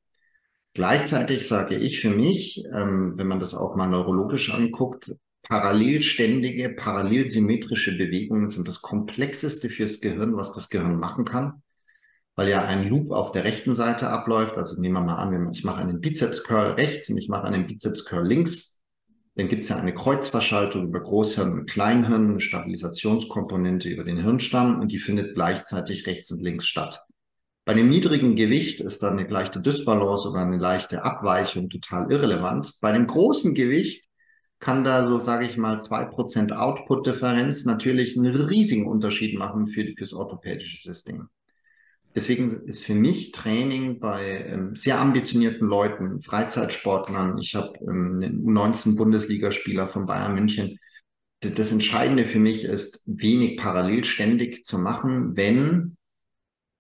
Gleichzeitig sage ich für mich, wenn man das auch mal neurologisch anguckt, parallelständige, parallelsymmetrische Bewegungen sind das Komplexeste fürs Gehirn, was das Gehirn machen kann, weil ja ein Loop auf der rechten Seite abläuft. Also nehmen wir mal an, ich mache einen Bizeps-Curl rechts und ich mache einen Bizeps-Curl links. Dann gibt es ja eine Kreuzverschaltung über Großhirn und Kleinhirn, eine Stabilisationskomponente über den Hirnstamm und die findet gleichzeitig rechts und links statt. Bei dem niedrigen Gewicht ist dann eine leichte Dysbalance oder eine leichte Abweichung total irrelevant. Bei dem großen Gewicht kann da so, sage ich mal, 2% Output-Differenz natürlich einen riesigen Unterschied machen fürs orthopädische System. Deswegen ist für mich Training bei sehr ambitionierten Leuten, Freizeitsportlern, ich habe einen U19-Bundesligaspieler von Bayern München, das Entscheidende für mich ist, wenig parallel ständig zu machen, wenn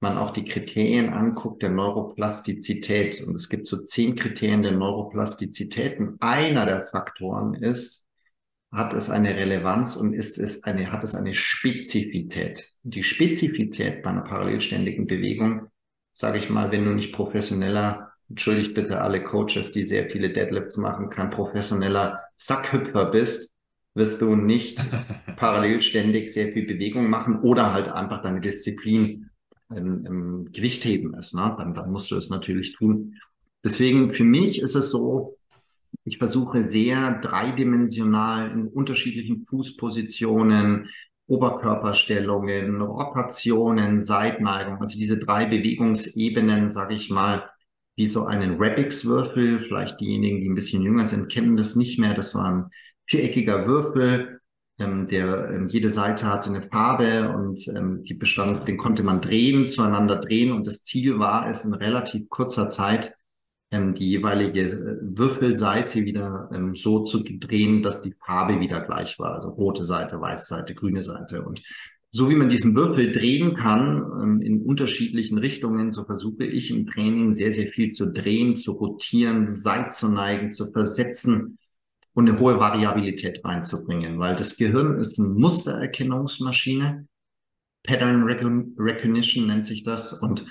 man auch die Kriterien anguckt der Neuroplastizität. Und es gibt so 10 Kriterien der Neuroplastizität. Und einer der Faktoren ist, hat es eine Relevanz und hat es eine Spezifität. Die Spezifität bei einer parallelständigen Bewegung, sage ich mal, wenn du nicht professioneller, entschuldigt bitte alle Coaches, die sehr viele Deadlifts machen, kein professioneller Sackhüpfer bist, wirst du nicht parallelständig sehr viel Bewegung machen oder halt einfach deine Disziplin im Gewichtheben ist. Ne? Dann musst du es natürlich tun. Deswegen für mich ist es so, ich versuche sehr dreidimensional in unterschiedlichen Fußpositionen, Oberkörperstellungen, Rotationen, Seitneigung, also diese 3 Bewegungsebenen, sage ich mal, wie so einen Webbix-Würfel. Vielleicht diejenigen, die ein bisschen jünger sind, kennen das nicht mehr. Das war ein viereckiger Würfel, jede Seite hatte eine Farbe und den konnte man zueinander drehen. Und das Ziel war es, in relativ kurzer Zeit die jeweilige Würfelseite wieder so zu drehen, dass die Farbe wieder gleich war. Also rote Seite, weiße Seite, grüne Seite. Und so wie man diesen Würfel drehen kann in unterschiedlichen Richtungen, so versuche ich im Training sehr, sehr viel zu drehen, zu rotieren, Seite zu neigen, zu versetzen und eine hohe Variabilität reinzubringen. Weil das Gehirn ist eine Mustererkennungsmaschine. Pattern Recognition nennt sich das. Und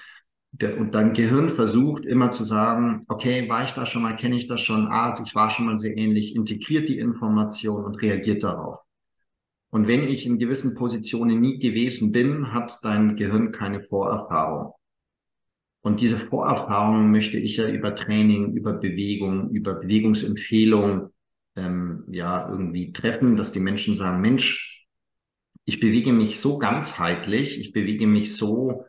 dein Gehirn versucht immer zu sagen, okay, war ich da schon mal, kenne ich das schon, ich war schon mal sehr ähnlich, integriert die Information und reagiert darauf. Und wenn ich in gewissen Positionen nie gewesen bin, hat dein Gehirn keine Vorerfahrung. Und diese Vorerfahrung möchte ich ja über Training, über Bewegung, über Bewegungsempfehlungen irgendwie treffen, dass die Menschen sagen, Mensch, ich bewege mich so ganzheitlich, ich bewege mich so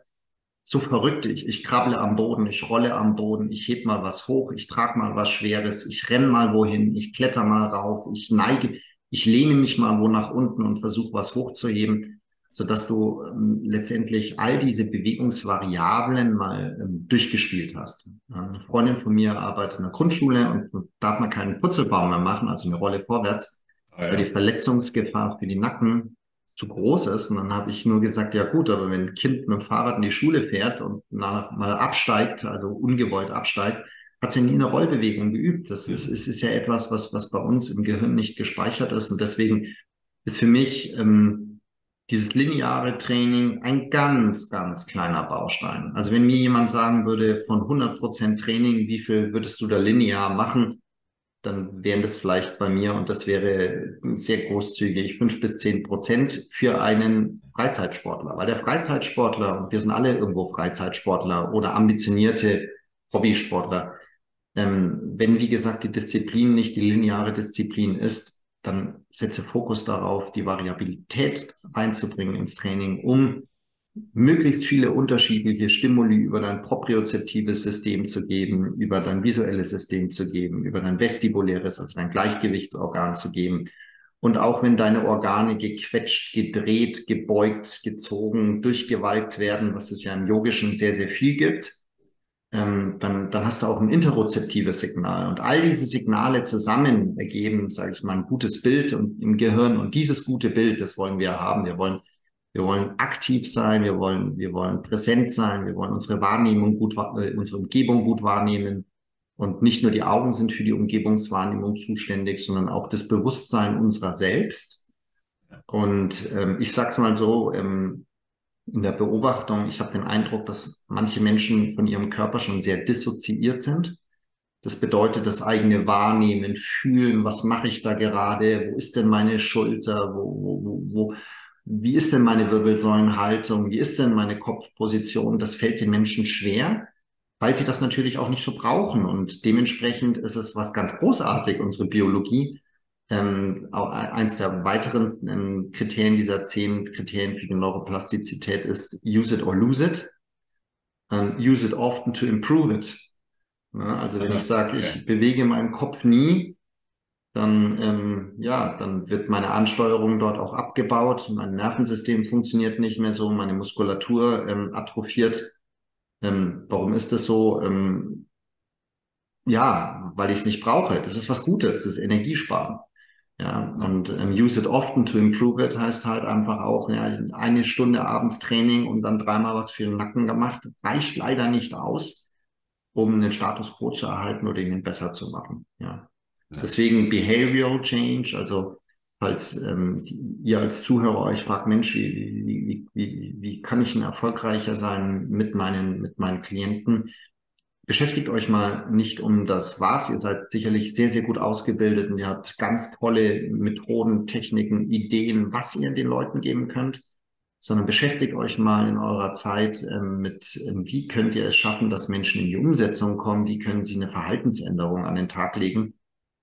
verrückt, ich krabble am Boden, ich rolle am Boden, ich heb mal was hoch, ich trage mal was Schweres, ich renne mal wohin, ich kletter mal rauf, ich neige, ich lehne mich mal wo nach unten und versuche was hochzuheben, sodass du letztendlich all diese Bewegungsvariablen mal durchgespielt hast. Eine Freundin von mir arbeitet in der Grundschule und darf man keinen Putzelbau mehr machen, also eine Rolle vorwärts, weil die Verletzungsgefahr für die Nacken zu groß ist. Und dann habe ich nur gesagt, ja gut, aber wenn ein Kind mit dem Fahrrad in die Schule fährt und mal absteigt, also ungewollt absteigt, hat sie nie eine Rollbewegung geübt. Das ist ja etwas, was bei uns im Gehirn nicht gespeichert ist. Und deswegen ist für mich dieses lineare Training ein ganz, ganz kleiner Baustein. Also wenn mir jemand sagen würde, von 100% Training, wie viel würdest du da linear machen? Dann wären das vielleicht bei mir, und das wäre sehr großzügig, 5 bis 10% für einen Freizeitsportler. Weil der Freizeitsportler, und wir sind alle irgendwo Freizeitsportler oder ambitionierte Hobbysportler, Wenn, wie gesagt, die Disziplin nicht die lineare Disziplin ist, dann setze Fokus darauf, die Variabilität einzubringen ins Training, um möglichst viele unterschiedliche Stimuli über dein propriozeptives System zu geben, über dein visuelles System zu geben, über dein vestibuläres, also dein Gleichgewichtsorgan zu geben. Und auch wenn deine Organe gequetscht, gedreht, gebeugt, gezogen, durchgewalkt werden, was es ja im Yogischen sehr, sehr viel gibt, dann hast du auch ein interozeptives Signal. Und all diese Signale zusammen ergeben, sage ich mal, ein gutes Bild im Gehirn. Und dieses gute Bild, das wollen wir haben. Wir wollen aktiv sein, wir wollen präsent sein, wir wollen unsere Umgebung gut wahrnehmen. Und nicht nur die Augen sind für die Umgebungswahrnehmung zuständig, sondern auch das Bewusstsein unserer selbst. Und ich sag's mal so, in der Beobachtung, ich habe den Eindruck, dass manche Menschen von ihrem Körper schon sehr dissoziiert sind. Das bedeutet, das eigene Wahrnehmen, Fühlen, was mache ich da gerade, wo ist denn meine Schulter, wie ist denn meine Wirbelsäulenhaltung, wie ist denn meine Kopfposition, das fällt den Menschen schwer, weil sie das natürlich auch nicht so brauchen. Und dementsprechend ist es was ganz großartig, unsere Biologie. Eins der weiteren Kriterien dieser 10 Kriterien für die Neuroplastizität ist use it or lose it. Use it often to improve it. Ja, also wenn ich sage, ich bewege meinen Kopf nie, dann wird meine Ansteuerung dort auch abgebaut. Mein Nervensystem funktioniert nicht mehr so, meine Muskulatur atrophiert. Warum ist das so? Weil ich es nicht brauche. Das ist was Gutes, das ist Energiesparen. Ja, und use it often to improve it heißt halt einfach auch, ja, eine Stunde abends Training und dann dreimal was für den Nacken gemacht, reicht leider nicht aus, um den Status quo zu erhalten oder ihn besser zu machen. Ja. Deswegen Behavioral Change, also falls ihr als Zuhörer euch fragt, Mensch, wie kann ich denn erfolgreicher sein mit meinen Klienten? Beschäftigt euch mal nicht um das Was. Ihr seid sicherlich sehr, sehr gut ausgebildet und ihr habt ganz tolle Methoden, Techniken, Ideen, was ihr den Leuten geben könnt, sondern beschäftigt euch mal in eurer Zeit wie könnt ihr es schaffen, dass Menschen in die Umsetzung kommen, wie können sie eine Verhaltensänderung an den Tag legen.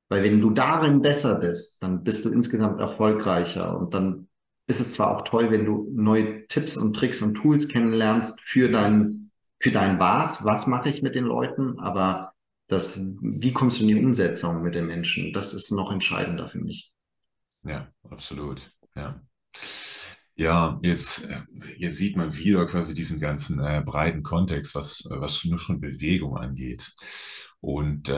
Weil wenn du darin besser bist, dann bist du insgesamt erfolgreicher und dann ist es zwar auch toll, wenn du neue Tipps und Tricks und Tools kennenlernst für dein was mache ich mit den Leuten, aber wie kommst du in die Umsetzung mit den Menschen, das ist noch entscheidender für mich. Ja, absolut. Ja, jetzt sieht man wieder quasi diesen ganzen breiten Kontext, was nur schon Bewegung angeht. Und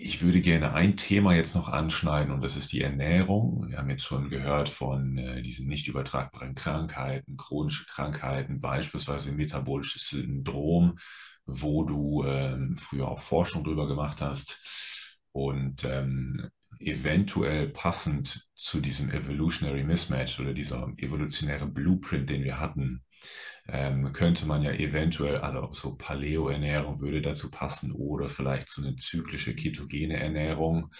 ich würde gerne ein Thema jetzt noch anschneiden und das ist die Ernährung. Wir haben jetzt schon gehört von diesen nicht übertragbaren Krankheiten, chronische Krankheiten, beispielsweise metabolisches Syndrom, wo du früher auch Forschung drüber gemacht hast und eventuell passend zu diesem Evolutionary Mismatch oder dieser evolutionäre Blueprint, den wir hatten, könnte man ja eventuell, also so Paleo-Ernährung würde dazu passen oder vielleicht so eine zyklische ketogene Ernährung.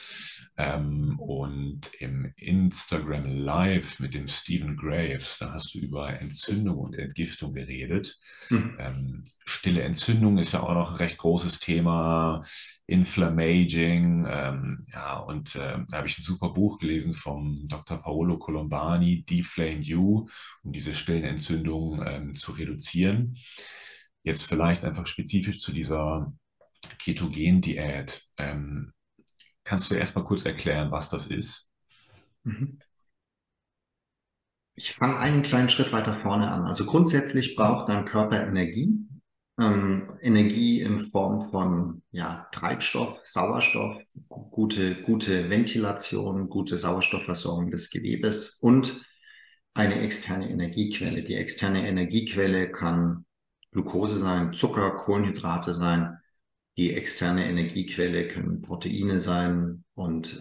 Und im Instagram Live mit dem Stephen Graves, da hast du über Entzündung und Entgiftung geredet. Stille Entzündung ist ja auch noch ein recht großes Thema, Inflammaging. Da habe ich ein super Buch gelesen vom Dr. Paolo Colombani, Deflame You, um diese stillen Entzündungen zu reduzieren. Jetzt vielleicht einfach spezifisch zu dieser Ketogen-Diät. Kannst du erstmal kurz erklären, was das ist? Ich fange einen kleinen Schritt weiter vorne an. Also grundsätzlich braucht dein Körper Energie. Energie in Form von Treibstoff, Sauerstoff, gute Ventilation, gute Sauerstoffversorgung des Gewebes und eine externe Energiequelle. Die externe Energiequelle kann Glucose sein, Zucker, Kohlenhydrate sein. Die externe Energiequelle können Proteine sein und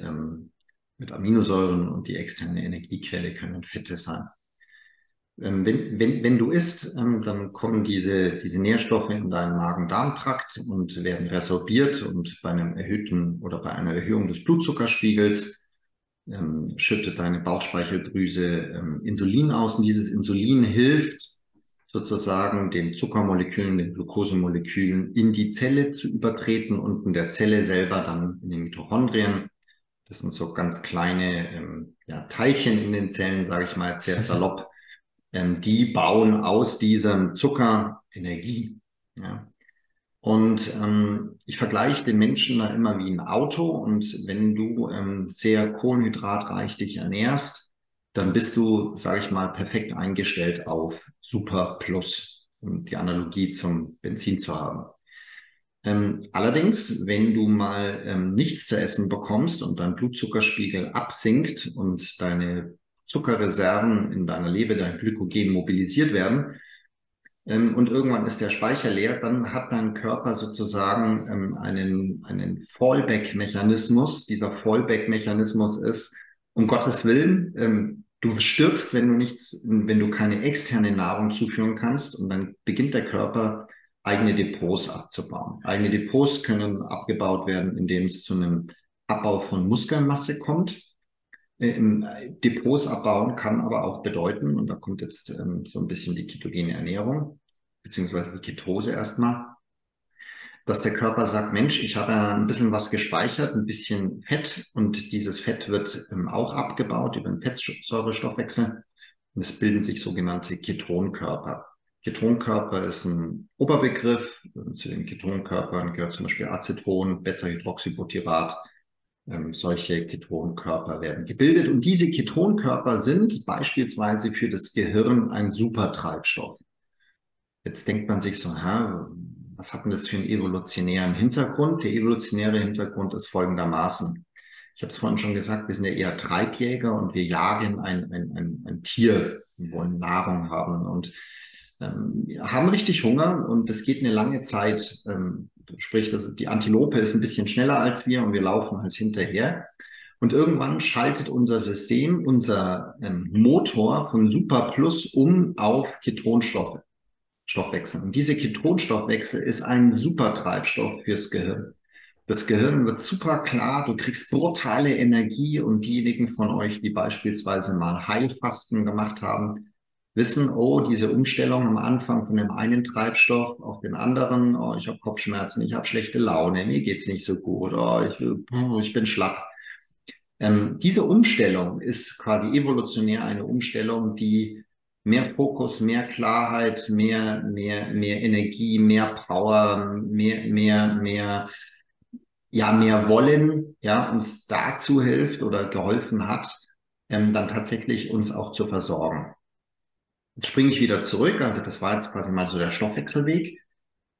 mit Aminosäuren und die externe Energiequelle können Fette sein. Wenn du isst, dann kommen diese Nährstoffe in deinen Magen-Darm-Trakt und werden resorbiert und bei einem erhöhten oder bei einer Erhöhung des Blutzuckerspiegels schüttet deine Bauchspeicheldrüse Insulin aus und dieses Insulin hilft sozusagen den Zuckermolekülen, den Glukosemolekülen in die Zelle zu übertreten und in der Zelle selber dann in den Mitochondrien. Das sind so ganz kleine Teilchen in den Zellen, sage ich mal sehr salopp. Die bauen aus diesem Zucker Energie. Ja. Und ich vergleiche den Menschen da immer wie ein Auto. Und wenn du sehr kohlenhydratreich dich ernährst, dann bist du, sage ich mal, perfekt eingestellt auf Super Plus, um die Analogie zum Benzin zu haben. Allerdings, wenn du mal nichts zu essen bekommst und dein Blutzuckerspiegel absinkt und deine Zuckerreserven in deiner Leber, dein Glykogen mobilisiert werden und irgendwann ist der Speicher leer, dann hat dein Körper sozusagen einen Fallback-Mechanismus. Dieser Fallback-Mechanismus ist, um Gottes Willen, du stirbst, wenn du keine externe Nahrung zuführen kannst, und dann beginnt der Körper, eigene Depots abzubauen. Eigene Depots können abgebaut werden, indem es zu einem Abbau von Muskelmasse kommt. Depots abbauen kann aber auch bedeuten, und da kommt jetzt so ein bisschen die ketogene Ernährung, beziehungsweise die Ketose erstmal, dass der Körper sagt, Mensch, ich habe ein bisschen was gespeichert, ein bisschen Fett, und dieses Fett wird auch abgebaut über den Fettsäurestoffwechsel, und es bilden sich sogenannte Ketonkörper. Ketonkörper ist ein Oberbegriff. Zu den Ketonkörpern gehört zum Beispiel Aceton, Beta-Hydroxybutyrat. Solche Ketonkörper werden gebildet, und diese Ketonkörper sind beispielsweise für das Gehirn ein Supertreibstoff. Jetzt denkt man sich so, was hat denn das für einen evolutionären Hintergrund? Der evolutionäre Hintergrund ist folgendermaßen. Ich habe es vorhin schon gesagt, wir sind ja eher Treibjäger und wir jagen ein Tier, wir wollen Nahrung haben und haben richtig Hunger, und das geht eine lange Zeit. Sprich, die Antilope ist ein bisschen schneller als wir und wir laufen halt hinterher. Und irgendwann schaltet unser System, unser Motor von Super Plus um auf Ketonstoffwechsel. Und diese Ketonstoffwechsel ist ein Supertreibstoff fürs Gehirn. Das Gehirn wird super klar, du kriegst brutale Energie, und diejenigen von euch, die beispielsweise mal Heilfasten gemacht haben, wissen, oh, diese Umstellung am Anfang von dem einen Treibstoff auf den anderen, oh, ich habe Kopfschmerzen, ich habe schlechte Laune, mir geht es nicht so gut, oh, ich bin schlapp. Diese Umstellung ist quasi evolutionär eine Umstellung, die mehr Fokus, mehr Klarheit, mehr Energie, mehr Power, mehr Wollen, ja, uns dazu hilft oder geholfen hat, dann tatsächlich uns auch zu versorgen. Jetzt springe ich wieder zurück, also das war jetzt quasi mal so der Stoffwechselweg.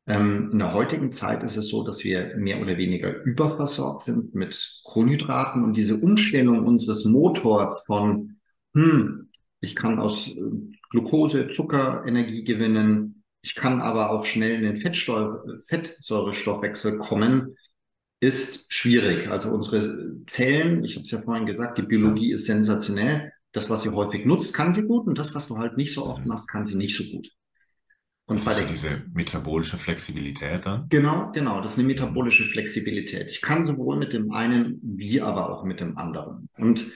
In der heutigen Zeit ist es so, dass wir mehr oder weniger überversorgt sind mit Kohlenhydraten, und diese Umstellung unseres Motors von, ich kann aus Glucose, Zucker Energie gewinnen, ich kann aber auch schnell in den Fettsäurestoffwechsel kommen, ist schwierig. Also unsere Zellen, ich habe es ja vorhin gesagt, die Biologie ist sensationell. Das, was sie häufig nutzt, kann sie gut, und das, was du halt nicht so oft machst, kann sie nicht so gut. Und das ist ja diese metabolische Flexibilität dann? Genau, das ist eine metabolische Flexibilität. Ich kann sowohl mit dem einen wie aber auch mit dem anderen. Und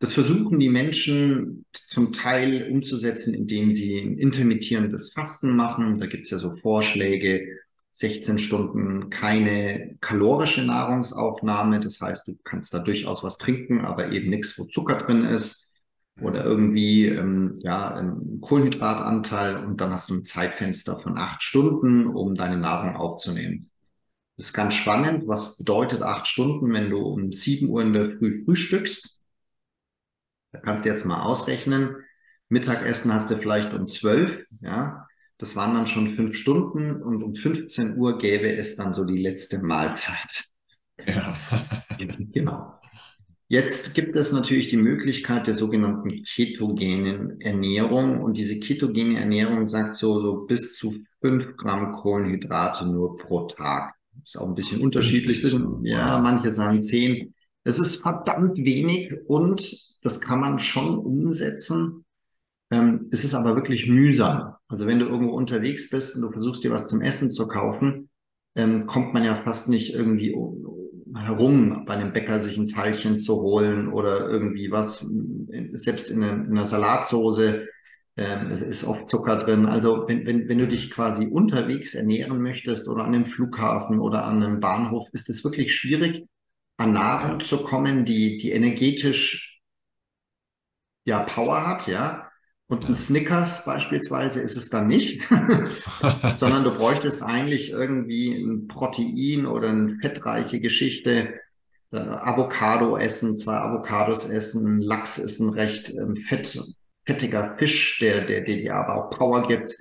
das versuchen die Menschen zum Teil umzusetzen, indem sie ein intermittierendes Fasten machen. Da gibt es ja so Vorschläge, 16 Stunden keine kalorische Nahrungsaufnahme. Das heißt, du kannst da durchaus was trinken, aber eben nichts, wo Zucker drin ist. Oder irgendwie einen Kohlenhydratanteil, und dann hast du ein Zeitfenster von 8 Stunden, um deine Nahrung aufzunehmen. Das ist ganz spannend. Was bedeutet 8 Stunden, wenn du um 7 Uhr in der Früh frühstückst? Da kannst du jetzt mal ausrechnen. Mittagessen hast du vielleicht um 12, ja. Das waren dann schon 5 Stunden, und um 15 Uhr gäbe es dann so die letzte Mahlzeit. Ja. Genau. Jetzt gibt es natürlich die Möglichkeit der sogenannten ketogenen Ernährung, und diese ketogene Ernährung sagt so bis zu 5 Gramm Kohlenhydrate nur pro Tag. Ist auch ein bisschen unterschiedlich. Ja, manche sagen 10. Es ist verdammt wenig, und das kann man schon umsetzen. Es ist aber wirklich mühsam. Also wenn du irgendwo unterwegs bist und du versuchst, dir was zum Essen zu kaufen, kommt man ja fast nicht irgendwie herum, bei einem Bäcker sich ein Teilchen zu holen oder irgendwie was, selbst in einer Salatsoße Es ist oft Zucker drin. Also wenn du dich quasi unterwegs ernähren möchtest oder an einem Flughafen oder an einem Bahnhof, ist es wirklich schwierig, an Nahrung zu kommen, die energetisch ja Power hat, ja. Und ein Snickers beispielsweise ist es dann nicht, sondern du bräuchtest eigentlich irgendwie ein Protein oder eine fettreiche Geschichte. Avocado essen, 2 Avocados essen, Lachs ist ein recht fettiger Fisch, der dir aber auch Power gibt.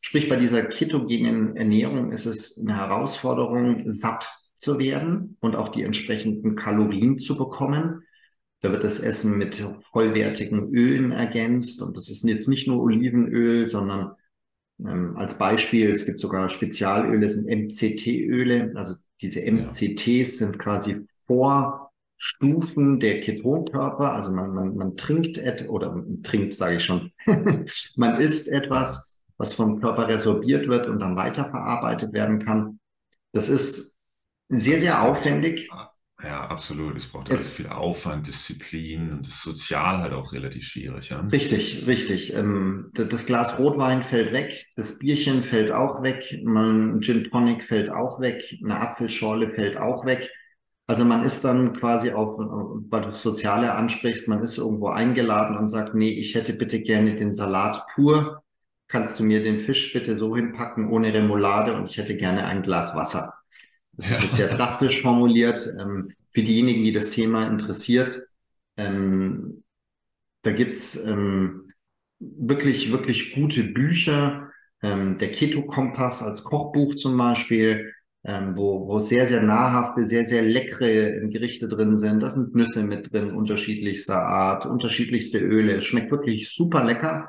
Sprich, bei dieser ketogenen Ernährung ist es eine Herausforderung, satt zu werden und auch die entsprechenden Kalorien zu bekommen. Da wird das Essen mit vollwertigen Ölen ergänzt. Und das ist jetzt nicht nur Olivenöl, sondern als Beispiel, es gibt sogar Spezialöle, sind MCT-Öle. Also diese MCTs sind quasi Vorstufen der Ketonkörper. Also man man isst etwas, was vom Körper resorbiert wird und dann weiterverarbeitet werden kann. Das ist sehr, sehr aufwendig. Ja, absolut. Es braucht alles viel Aufwand, Disziplin und das ist sozial halt auch relativ schwierig. Ja? Richtig, richtig. Das Glas Rotwein fällt weg, das Bierchen fällt auch weg, ein Gin Tonic fällt auch weg, eine Apfelschorle fällt auch weg. Also man ist dann quasi auch, weil du Soziale ansprichst, man ist irgendwo eingeladen und sagt, nee, ich hätte bitte gerne den Salat pur, kannst du mir den Fisch bitte so hinpacken ohne Remoulade und ich hätte gerne ein Glas Wasser. Das ist jetzt sehr drastisch formuliert. Für diejenigen, die das Thema interessiert, da gibt's wirklich, wirklich gute Bücher. Der Keto-Kompass als Kochbuch zum Beispiel, wo sehr, sehr nahrhafte, sehr, sehr leckere Gerichte drin sind. Da sind Nüsse mit drin, unterschiedlichster Art, unterschiedlichste Öle. Schmeckt wirklich super lecker.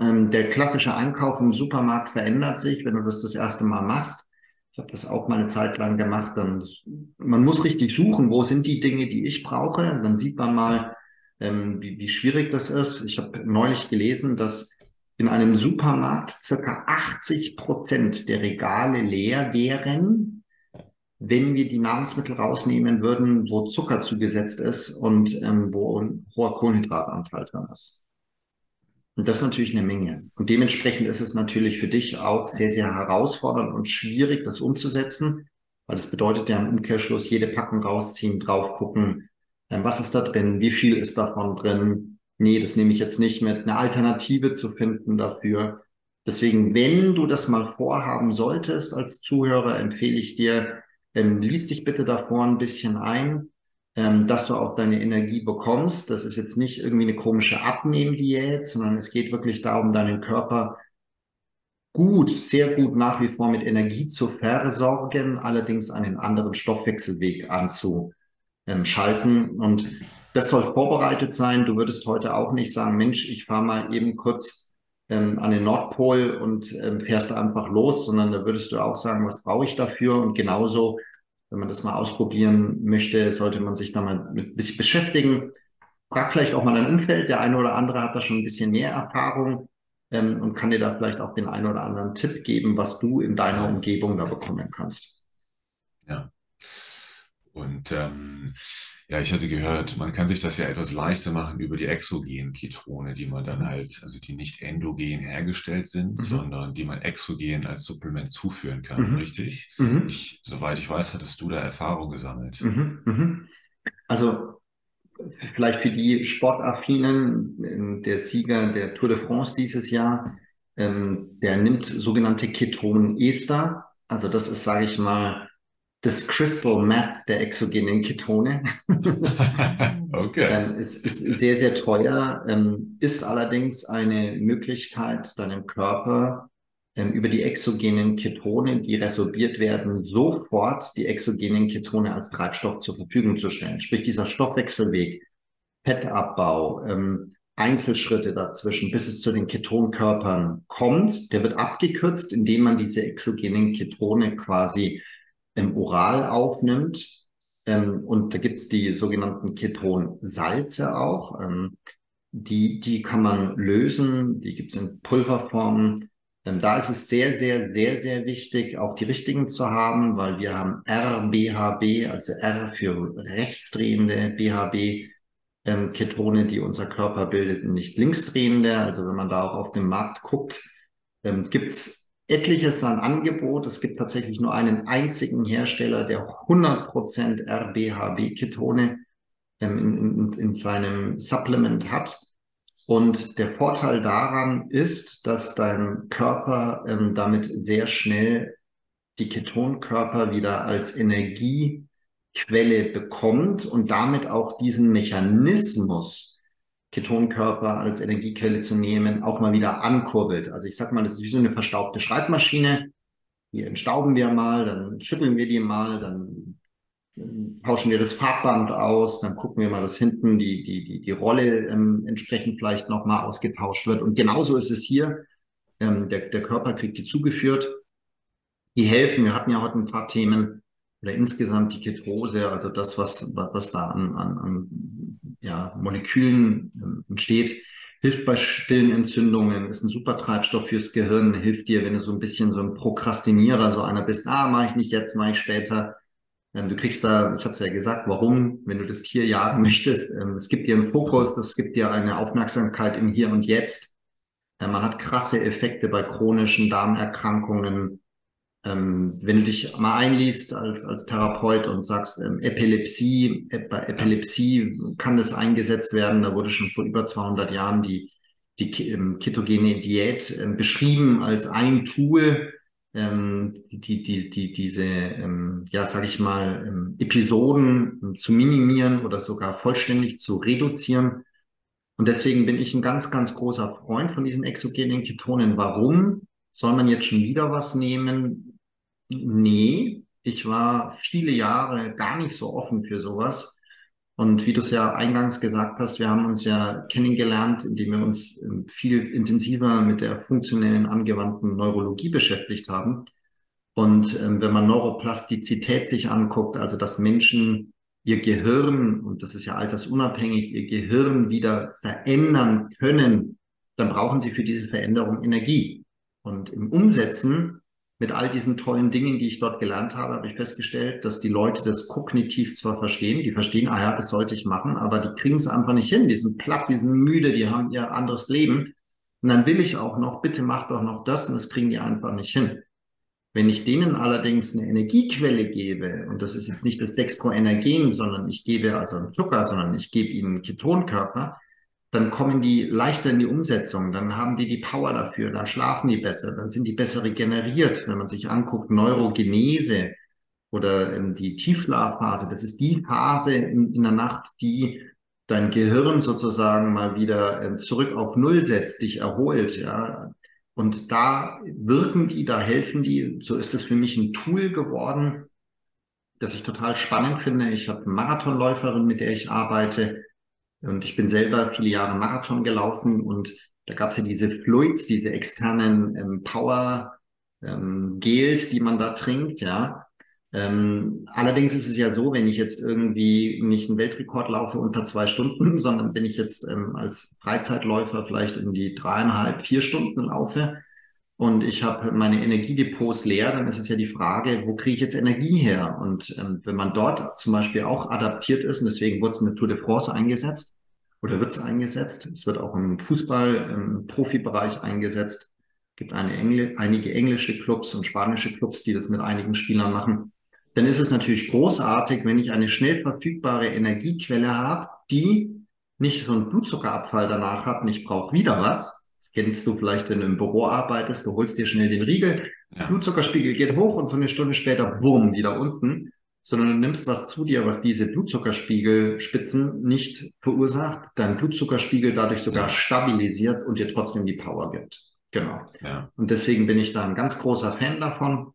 Der klassische Einkauf im Supermarkt verändert sich, wenn du das erste Mal machst. Ich habe das auch mal eine Zeit lang gemacht. Man muss richtig suchen, wo sind die Dinge, die ich brauche. Und dann sieht man mal, wie schwierig das ist. Ich habe neulich gelesen, dass in einem Supermarkt circa 80% der Regale leer wären, wenn wir die Nahrungsmittel rausnehmen würden, wo Zucker zugesetzt ist und wo ein hoher Kohlenhydratanteil dran ist. Und das ist natürlich eine Menge. Und dementsprechend ist es natürlich für dich auch sehr, sehr herausfordernd und schwierig, das umzusetzen, weil das bedeutet ja im Umkehrschluss, jede Packung rausziehen, drauf gucken, was ist da drin, wie viel ist davon drin, nee, das nehme ich jetzt nicht mit, eine Alternative zu finden dafür. Deswegen, wenn du das mal vorhaben solltest als Zuhörer, empfehle ich dir, lies dich bitte davor ein bisschen ein, dass du auch deine Energie bekommst. Das ist jetzt nicht irgendwie eine komische Abnehmdiät, sondern es geht wirklich darum, deinen Körper gut, sehr gut nach wie vor mit Energie zu versorgen, allerdings einen anderen Stoffwechselweg anzuschalten. Und das soll vorbereitet sein. Du würdest heute auch nicht sagen, Mensch, ich fahre mal eben kurz an den Nordpol und fährst da einfach los, sondern da würdest du auch sagen, was brauche ich dafür? Und genauso, wenn man das mal ausprobieren möchte, sollte man sich da mal mit beschäftigen. Frag vielleicht auch mal dein Umfeld. Der eine oder andere hat da schon ein bisschen mehr Erfahrung und kann dir da vielleicht auch den einen oder anderen Tipp geben, was du in deiner Umgebung da bekommen kannst. Ja. Und ja, ich hatte gehört, man kann sich das ja etwas leichter machen über die exogenen Ketone, die man dann halt, also die nicht endogen hergestellt sind, sondern die man exogen als Supplement zuführen kann, richtig? Soweit ich weiß, hattest du da Erfahrung gesammelt. Also vielleicht für die Sportaffinen, der Sieger der Tour de France dieses Jahr, der nimmt sogenannte Ketonester. Also das ist, sage ich mal, das Crystal Meth der exogenen Ketone. Okay. Ist sehr, sehr teuer, ist allerdings eine Möglichkeit, deinem Körper über die exogenen Ketone, die resorbiert werden, sofort die exogenen Ketone als Treibstoff zur Verfügung zu stellen. Sprich, dieser Stoffwechselweg, Fettabbau, Einzelschritte dazwischen, bis es zu den Ketonkörpern kommt, der wird abgekürzt, indem man diese exogenen Ketone quasi oral aufnimmt. Und da gibt es die sogenannten Ketonsalze auch. Die kann man lösen, die gibt es in Pulverformen. Da ist es sehr, sehr, sehr, sehr wichtig, auch die richtigen zu haben, weil wir haben RBHB, also R für rechtsdrehende BHB, Ketone, die unser Körper bildet, nicht linksdrehende. Also wenn man da auch auf dem Markt guckt, gibt es etliches an Angebot. Es gibt tatsächlich nur einen einzigen Hersteller, der 100% RBHB-Ketone in seinem Supplement hat. Und der Vorteil daran ist, dass dein Körper damit sehr schnell die Ketonkörper wieder als Energiequelle bekommt und damit auch diesen Mechanismus, Ketonkörper als Energiequelle zu nehmen, auch mal wieder ankurbelt. Also ich sag mal, das ist wie so eine verstaubte Schreibmaschine. Die entstauben wir mal, dann schütteln wir die mal, dann tauschen wir das Farbband aus, dann gucken wir mal, dass hinten die Rolle entsprechend vielleicht nochmal ausgetauscht wird. Und genauso ist es hier. Der Körper kriegt die zugeführt. Die helfen, wir hatten ja heute ein paar Themen, oder insgesamt die Ketose, also das, was da an Molekülen entsteht, hilft bei stillen Entzündungen, ist ein super Treibstoff fürs Gehirn, hilft dir, wenn du so ein bisschen so ein Prokrastinierer, so einer bist, mache ich nicht jetzt, mache ich später. Du kriegst da, ich habe es ja gesagt, warum, wenn du das Tier jagen möchtest, es gibt dir einen Fokus, das gibt dir eine Aufmerksamkeit im Hier und Jetzt. Man hat krasse Effekte bei chronischen Darmerkrankungen. Wenn du dich mal einliest als Therapeut und sagst, bei Epilepsie kann das eingesetzt werden, da wurde schon vor über 200 Jahren die ketogene Diät beschrieben als ein Tool, diese Episoden zu minimieren oder sogar vollständig zu reduzieren. Und deswegen bin ich ein ganz, ganz großer Freund von diesen exogenen Ketonen. Warum? Soll man jetzt schon wieder was nehmen? Nee, ich war viele Jahre gar nicht so offen für sowas. Und wie du es ja eingangs gesagt hast, wir haben uns ja kennengelernt, indem wir uns viel intensiver mit der funktionellen angewandten Neurologie beschäftigt haben. Und wenn man Neuroplastizität sich anguckt, also dass Menschen ihr Gehirn, und das ist ja altersunabhängig, ihr Gehirn wieder verändern können, dann brauchen sie für diese Veränderung Energie. Und im Umsetzen mit all diesen tollen Dingen, die ich dort gelernt habe, habe ich festgestellt, dass die Leute das kognitiv zwar verstehen, die verstehen, das sollte ich machen, aber die kriegen es einfach nicht hin, die sind platt, die sind müde, die haben ihr anderes Leben. Und dann will ich auch noch, bitte mach doch noch das, und das kriegen die einfach nicht hin. Wenn ich denen allerdings eine Energiequelle gebe, und das ist jetzt nicht das Dextroenergen, sondern ich gebe also einen Zucker, sondern ich gebe ihnen einen Ketonkörper, dann kommen die leichter in die Umsetzung, dann haben die Power dafür, dann schlafen die besser, dann sind die besser regeneriert. Wenn man sich anguckt, Neurogenese oder die Tiefschlafphase, das ist die Phase in der Nacht, die dein Gehirn sozusagen mal wieder zurück auf Null setzt, dich erholt. Ja? Und da wirken die, da helfen die. So ist das für mich ein Tool geworden, das ich total spannend finde. Ich habe eine Marathonläuferin, mit der ich arbeite. Und ich bin selber viele Jahre Marathon gelaufen, und da gab es ja diese Fluids, diese externen Power-Gels, die man da trinkt, ja. Allerdings ist es ja so, wenn ich jetzt irgendwie nicht einen Weltrekord laufe unter 2 Stunden, sondern wenn ich jetzt als Freizeitläufer vielleicht um die 3,5, 4 Stunden laufe und ich habe meine Energiedepots leer, dann ist es ja die Frage, wo kriege ich jetzt Energie her? Und wenn man dort zum Beispiel auch adaptiert ist, und deswegen wurde es in der Tour de France eingesetzt, oder wird es eingesetzt, es wird auch im Fußball, im Profibereich eingesetzt, es gibt einige englische Clubs und spanische Clubs, die das mit einigen Spielern machen, dann ist es natürlich großartig, wenn ich eine schnell verfügbare Energiequelle habe, die nicht so einen Blutzuckerabfall danach hat und ich brauche wieder was. Kennst du vielleicht, wenn du im Büro arbeitest, du holst dir schnell den Riegel, ja. Blutzuckerspiegel geht hoch und so eine Stunde später, bumm, wieder unten. Sondern du nimmst was zu dir, was diese Blutzuckerspiegelspitzen nicht verursacht, deinen Blutzuckerspiegel dadurch sogar stabilisiert und dir trotzdem die Power gibt. Genau. Ja. Und deswegen bin ich da ein ganz großer Fan davon.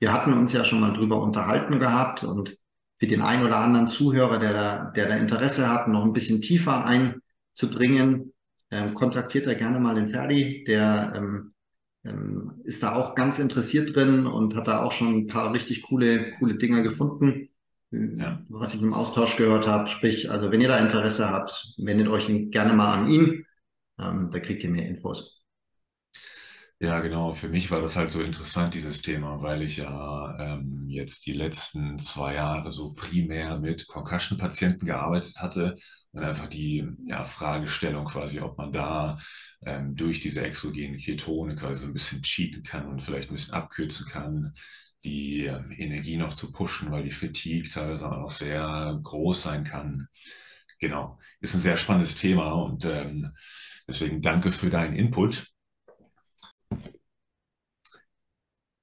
Wir hatten uns ja schon mal drüber unterhalten gehabt, und für den einen oder anderen Zuhörer, der da Interesse hat, noch ein bisschen tiefer einzudringen, kontaktiert da gerne mal den Ferdi, der ist da auch ganz interessiert drin und hat da auch schon ein paar richtig coole Dinger gefunden, ja. Was ich im Austausch gehört habe. Sprich, also wenn ihr da Interesse habt, wendet euch gerne mal an ihn, da kriegt ihr mehr Infos. Ja, genau. Für mich war das halt so interessant, dieses Thema, weil ich ja jetzt die letzten 2 Jahre so primär mit Concussion-Patienten gearbeitet hatte und einfach die Fragestellung quasi, ob man da durch diese exogenen Ketone quasi so ein bisschen cheaten kann und vielleicht ein bisschen abkürzen kann, die Energie noch zu pushen, weil die Fatigue teilweise auch noch sehr groß sein kann. Genau, ist ein sehr spannendes Thema und deswegen danke für deinen Input.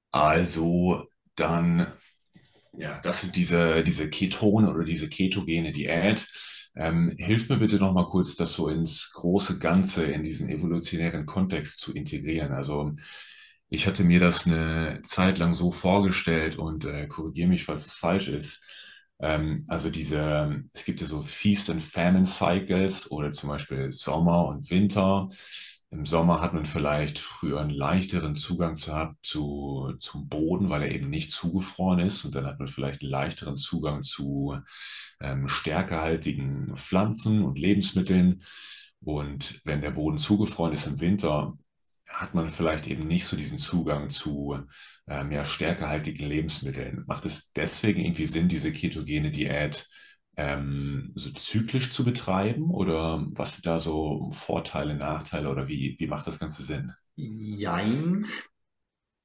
Also dann, das sind diese Ketone oder diese ketogene Diät. Hilf mir bitte nochmal kurz, das so ins große Ganze, in diesen evolutionären Kontext zu integrieren. Also ich hatte mir das eine Zeit lang so vorgestellt und korrigiere mich, falls es falsch ist. Also es gibt ja so Feast- and Famine-Cycles oder zum Beispiel Sommer und Winter. Im Sommer hat man vielleicht früher einen leichteren Zugang zum Boden, weil er eben nicht zugefroren ist. Und dann hat man vielleicht einen leichteren Zugang zu stärkehaltigen Pflanzen und Lebensmitteln. Und wenn der Boden zugefroren ist im Winter, hat man vielleicht eben nicht so diesen Zugang zu stärkehaltigen Lebensmitteln. Macht es deswegen irgendwie Sinn, diese ketogene Diät so zyklisch zu betreiben, oder was sind da so Vorteile, Nachteile oder wie macht das Ganze Sinn? Jein.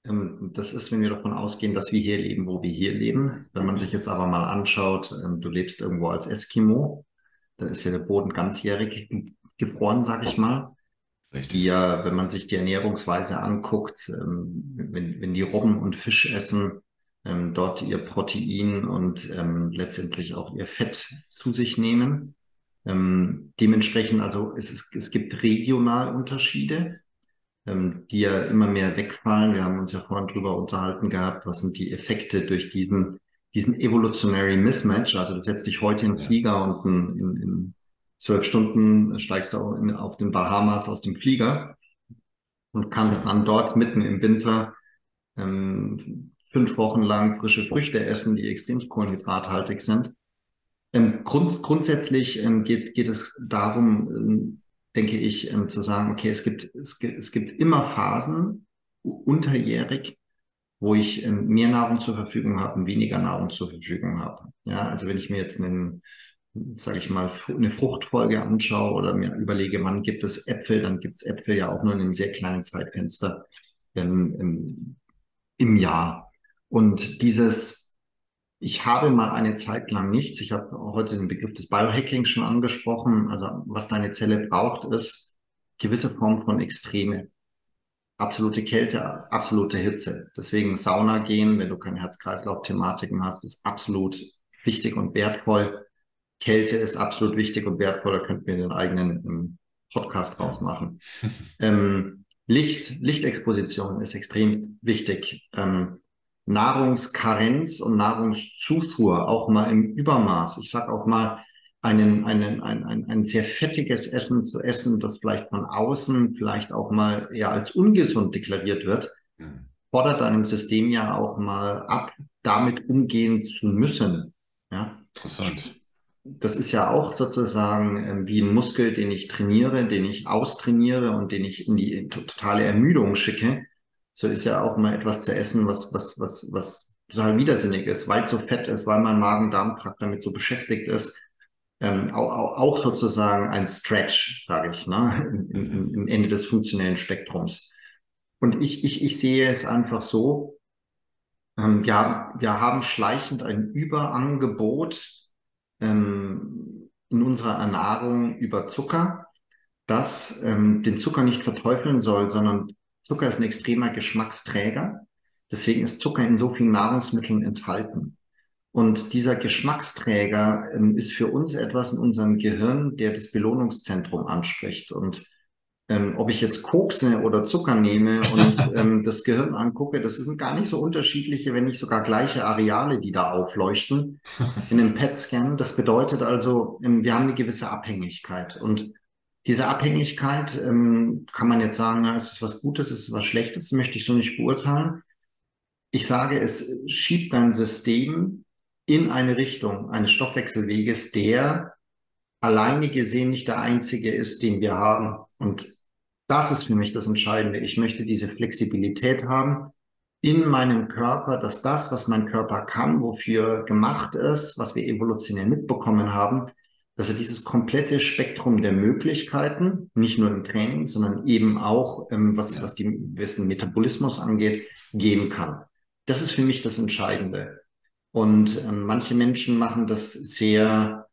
Das ist, wenn wir davon ausgehen, dass wir hier leben, wo wir hier leben. Wenn man sich jetzt aber mal anschaut, du lebst irgendwo als Eskimo, dann ist ja der Boden ganzjährig gefroren, sag ich mal. Richtig. Wenn man sich die Ernährungsweise anguckt, wenn die Robben und Fisch essen, dort ihr Protein und letztendlich auch ihr Fett zu sich nehmen. Dementsprechend, also es gibt regional Unterschiede, die ja immer mehr wegfallen. Wir haben uns ja vorhin drüber unterhalten gehabt, was sind die Effekte durch diesen Evolutionary Mismatch. Also du setzt dich heute in den Flieger und in 12 Stunden steigst du auf den Bahamas aus dem Flieger und kannst dann dort mitten im Winter 5 Wochen lang frische Früchte essen, die extrem kohlenhydrathaltig sind. Grundsätzlich geht es darum, denke ich, zu sagen, okay, es gibt immer Phasen unterjährig, wo ich mehr Nahrung zur Verfügung habe und weniger Nahrung zur Verfügung habe. Ja, also wenn ich mir jetzt eine Fruchtfolge anschaue oder mir überlege, wann gibt es Äpfel, dann gibt es Äpfel ja auch nur in einem sehr kleinen Zeitfenster im Jahr. Und ich habe mal eine Zeit lang nichts, ich habe heute den Begriff des Biohacking schon angesprochen, also was deine Zelle braucht, ist gewisse Form von Extreme. Absolute Kälte, absolute Hitze. Deswegen Sauna gehen, wenn du keine Herz-Kreislauf-Thematiken hast, ist absolut wichtig und wertvoll. Kälte ist absolut wichtig und wertvoll, da könnten wir den eigenen Podcast draus machen. Lichtexposition ist extrem wichtig. Nahrungskarenz und Nahrungszufuhr, auch mal im Übermaß. Ich sage auch mal, ein sehr fettiges Essen zu essen, das vielleicht von außen vielleicht auch mal eher als ungesund deklariert wird, fordert deinem System ja auch mal ab, damit umgehen zu müssen. Ja? Interessant. Das ist ja auch sozusagen wie ein Muskel, den ich trainiere, den ich austrainiere und den ich in die totale Ermüdung schicke. So ist ja auch mal etwas zu essen, was total widersinnig ist, weil es so fett ist, weil mein Magen-Darm-Trakt damit so beschäftigt ist. Auch sozusagen ein Stretch, sage ich, ne? Im Ende des funktionellen Spektrums. Und ich sehe es einfach so, wir haben schleichend ein Überangebot in unserer Ernährung über Zucker, das den Zucker nicht verteufeln soll, sondern Zucker ist ein extremer Geschmacksträger, deswegen ist Zucker in so vielen Nahrungsmitteln enthalten. Und dieser Geschmacksträger ist für uns etwas in unserem Gehirn, der das Belohnungszentrum anspricht. Und ob ich jetzt Kokse oder Zucker nehme und das Gehirn angucke, das sind gar nicht so unterschiedliche, wenn nicht sogar gleiche Areale, die da aufleuchten in einem PET-Scan. Das bedeutet also, wir haben eine gewisse Abhängigkeit. Und diese Abhängigkeit, kann man jetzt sagen, na, ist es was Gutes, ist es was Schlechtes, möchte ich so nicht beurteilen. Ich sage, es schiebt dein System in eine Richtung eines Stoffwechselweges, der alleine gesehen nicht der einzige ist, den wir haben. Und Das ist für mich das Entscheidende. Ich möchte diese Flexibilität haben in meinem Körper, dass das, was mein Körper kann, wofür gemacht ist, was wir evolutionär mitbekommen haben, dass er dieses komplette Spektrum der Möglichkeiten, nicht nur im Training, sondern eben auch, was den Metabolismus angeht, geben kann. Das ist für mich das Entscheidende. Und manche Menschen machen das sehr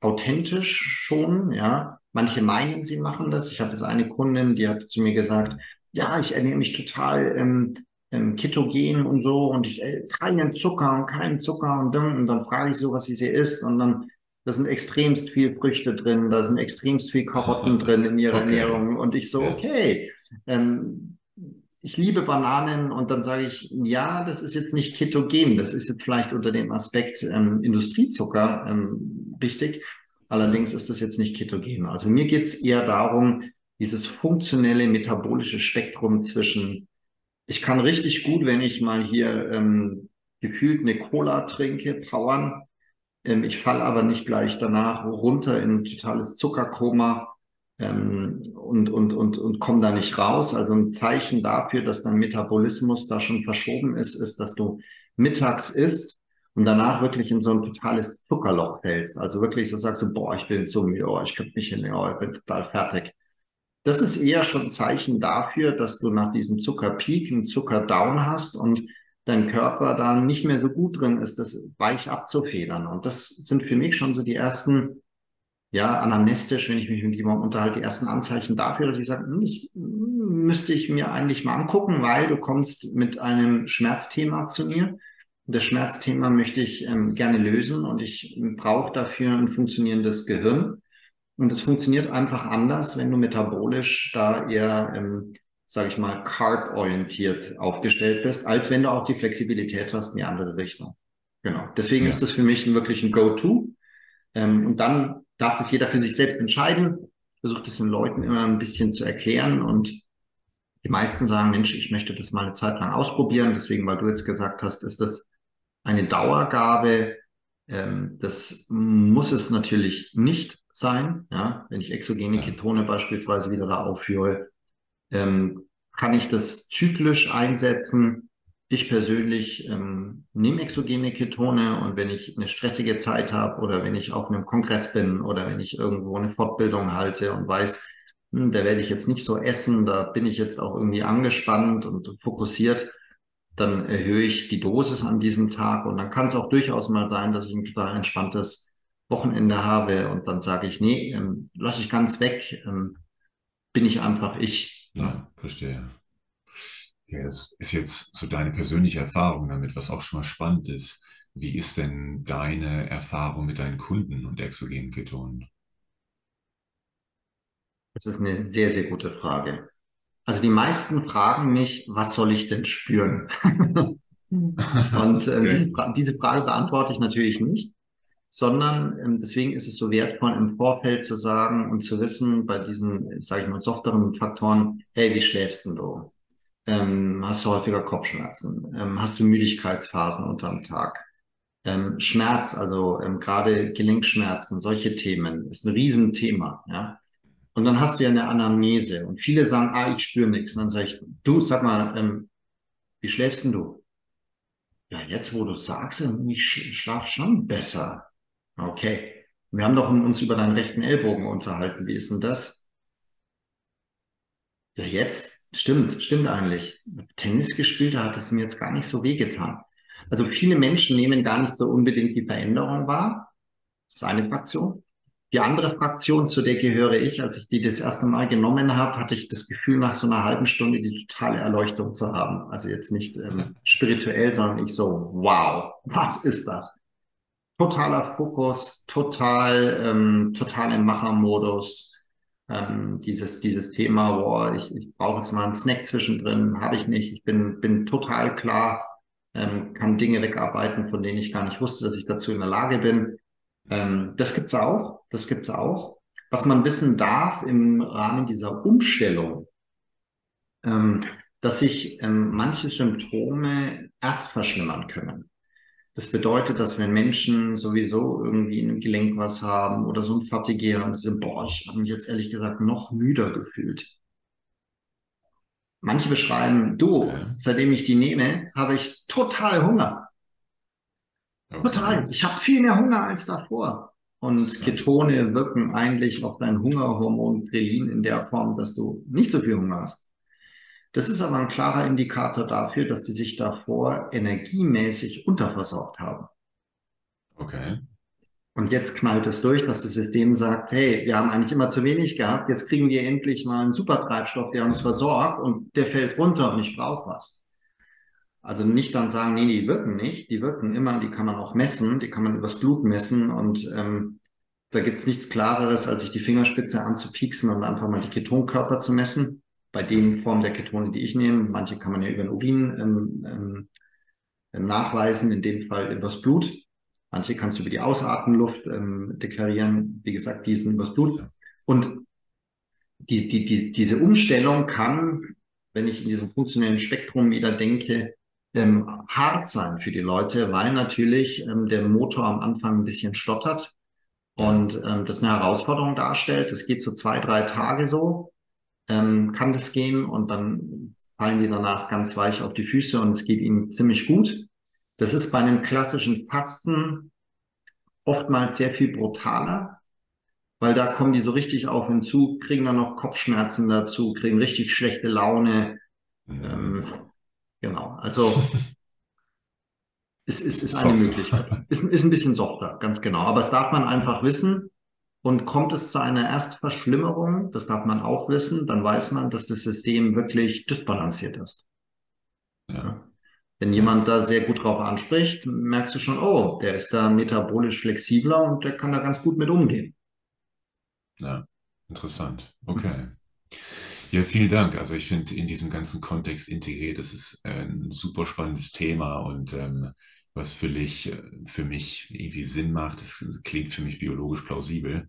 authentisch schon, ja. Manche meinen, sie machen das. Ich habe jetzt eine Kundin, die hat zu mir gesagt, ja, ich ernähre mich total ketogen und so und ich keinen Zucker und dann frage ich so, was sie isst und dann, da sind extremst viel Früchte drin, da sind extremst viel Karotten drin in ihrer Ernährung und ich so, okay, ich liebe Bananen und dann sage ich, ja, das ist jetzt nicht ketogen, das ist jetzt vielleicht unter dem Aspekt Industriezucker richtig, allerdings ist das jetzt nicht ketogen. Also mir geht es eher darum, dieses funktionelle metabolische Spektrum zwischen, ich kann richtig gut, wenn ich mal hier gefühlt eine Cola trinke, powern, ich falle aber nicht gleich danach runter in ein totales Zuckerkoma, und komm da nicht raus. Also ein Zeichen dafür, dass dein Metabolismus da schon verschoben ist, dass du mittags isst und danach wirklich in so ein totales Zuckerloch fällst. Also wirklich so sagst du, boah, ich bin so müde, ich könnte nicht hin, ich bin total fertig. Das ist eher schon ein Zeichen dafür, dass du nach diesem Zuckerpeak einen Zuckerdown hast und dein Körper da nicht mehr so gut drin ist, das weich abzufedern. Und das sind für mich schon so die ersten... Ja, anamnestisch, wenn ich mich mit jemandem unterhalte, die ersten Anzeichen dafür, dass ich sage, das müsste ich mir eigentlich mal angucken, weil du kommst mit einem Schmerzthema zu mir. Das Schmerzthema möchte ich gerne lösen und ich brauche dafür ein funktionierendes Gehirn. Und es funktioniert einfach anders, wenn du metabolisch da eher, sage ich mal, carb-orientiert aufgestellt bist, als wenn du auch die Flexibilität hast in die andere Richtung. Genau. Deswegen ist das für mich wirklich ein Go-To. Und dann darf das jeder für sich selbst entscheiden. Versucht es den Leuten immer ein bisschen zu erklären und die meisten sagen, Mensch, ich möchte das mal eine Zeit lang ausprobieren. Deswegen, weil du jetzt gesagt hast, ist das eine Dauergabe. Das muss es natürlich nicht sein. Ja? Wenn ich exogene Ketone beispielsweise wieder da aufführe, kann ich das zyklisch einsetzen. Ich persönlich nehme exogene Ketone und wenn ich eine stressige Zeit habe oder wenn ich auf einem Kongress bin oder wenn ich irgendwo eine Fortbildung halte und weiß, da werde ich jetzt nicht so essen, da bin ich jetzt auch irgendwie angespannt und fokussiert, dann erhöhe ich die Dosis an diesem Tag und dann kann es auch durchaus mal sein, dass ich ein total entspanntes Wochenende habe und dann sage ich, nee, lasse ich ganz weg, bin ich einfach ich. Ja, verstehe. Ja, das ist jetzt so deine persönliche Erfahrung damit, was auch schon mal spannend ist. Wie ist denn deine Erfahrung mit deinen Kunden und exogenen Ketonen? Das ist eine sehr, sehr gute Frage. Also die meisten fragen mich, was soll ich denn spüren? Und diese Frage beantworte ich natürlich nicht, sondern deswegen ist es so wertvoll, im Vorfeld zu sagen und zu wissen, bei diesen, sage ich mal, softeren Faktoren, hey, wie schläfst denn du? Hast du häufiger Kopfschmerzen? Hast du Müdigkeitsphasen unterm Tag? Schmerz, also gerade Gelenkschmerzen, solche Themen, ist ein Riesenthema. Ja? Und dann hast du ja eine Anamnese und viele sagen, ich spüre nichts. Und dann sage ich, du, sag mal, wie schläfst denn du? Ja, jetzt wo du sagst, ich schlafe schon besser. Okay, wir haben doch uns über deinen rechten Ellbogen unterhalten. Wie ist denn das? Ja, jetzt? Stimmt eigentlich. Tennis gespielt, da hat es mir jetzt gar nicht so wehgetan. Also viele Menschen nehmen gar nicht so unbedingt die Veränderung wahr. Das ist eine Fraktion. Die andere Fraktion, zu der gehöre ich, als ich die das erste Mal genommen habe, hatte ich das Gefühl, nach so einer halben Stunde die totale Erleuchtung zu haben. Also jetzt nicht spirituell, sondern ich so, wow, was ist das? Totaler Fokus, total im Machermodus. Dieses Thema, boah, ich brauche jetzt mal einen Snack zwischendrin, habe ich nicht, ich bin total klar, kann Dinge wegarbeiten, von denen ich gar nicht wusste, dass ich dazu in der Lage bin. Das gibt's auch. Was man wissen darf im Rahmen dieser Umstellung, dass sich manche Symptome erst verschlimmern können. Das bedeutet, dass wenn Menschen sowieso irgendwie in einem Gelenk was haben oder so ein Fatigue und sind, boah, ich habe mich jetzt ehrlich gesagt noch müder gefühlt. Manche beschreiben, seitdem ich die nehme, habe ich total Hunger. Okay. Total. Ich habe viel mehr Hunger als davor. Und Ketone wirken eigentlich auf dein Hungerhormon Prelin in der Form, dass du nicht so viel Hunger hast. Das ist aber ein klarer Indikator dafür, dass die sich davor energiemäßig unterversorgt haben. Okay. Und jetzt knallt es durch, dass das System sagt, hey, wir haben eigentlich immer zu wenig gehabt, jetzt kriegen wir endlich mal einen Supertreibstoff, der uns versorgt und der fällt runter und ich brauche was. Also nicht dann sagen, nee, die wirken nicht, die wirken immer, die kann man auch messen, die kann man übers Blut messen und da gibt es nichts Klareres, als sich die Fingerspitze anzupieksen und einfach mal die Ketonkörper zu messen. Bei den Formen der Ketone, die ich nehme, manche kann man ja über den Urin nachweisen, in dem Fall übers Blut. Manche kannst du über die Ausatmenluft deklarieren. Wie gesagt, die sind übers Blut. Und diese Umstellung kann, wenn ich in diesem funktionellen Spektrum wieder denke, hart sein für die Leute, weil natürlich der Motor am Anfang ein bisschen stottert und das eine Herausforderung darstellt. Das geht so 2-3 Tage so, kann das gehen und dann fallen die danach ganz weich auf die Füße und es geht ihnen ziemlich gut. Das ist bei einem klassischen Fasten oftmals sehr viel brutaler, weil da kommen die so richtig auf den Zug, kriegen dann noch Kopfschmerzen dazu, kriegen richtig schlechte Laune. Genau, also es ist eine Möglichkeit. Ist ein bisschen softer, ganz genau. Aber das darf man einfach wissen. Und kommt es zu einer Erstverschlimmerung, das darf man auch wissen, dann weiß man, dass das System wirklich dysbalanciert ist. Ja. Wenn jemand da sehr gut drauf anspricht, merkst du schon, oh, der ist da metabolisch flexibler und der kann da ganz gut mit umgehen. Ja, interessant. Okay. Ja, vielen Dank. Also ich finde in diesem ganzen Kontext integriert, das ist ein super spannendes Thema und was für mich irgendwie Sinn macht, das klingt für mich biologisch plausibel.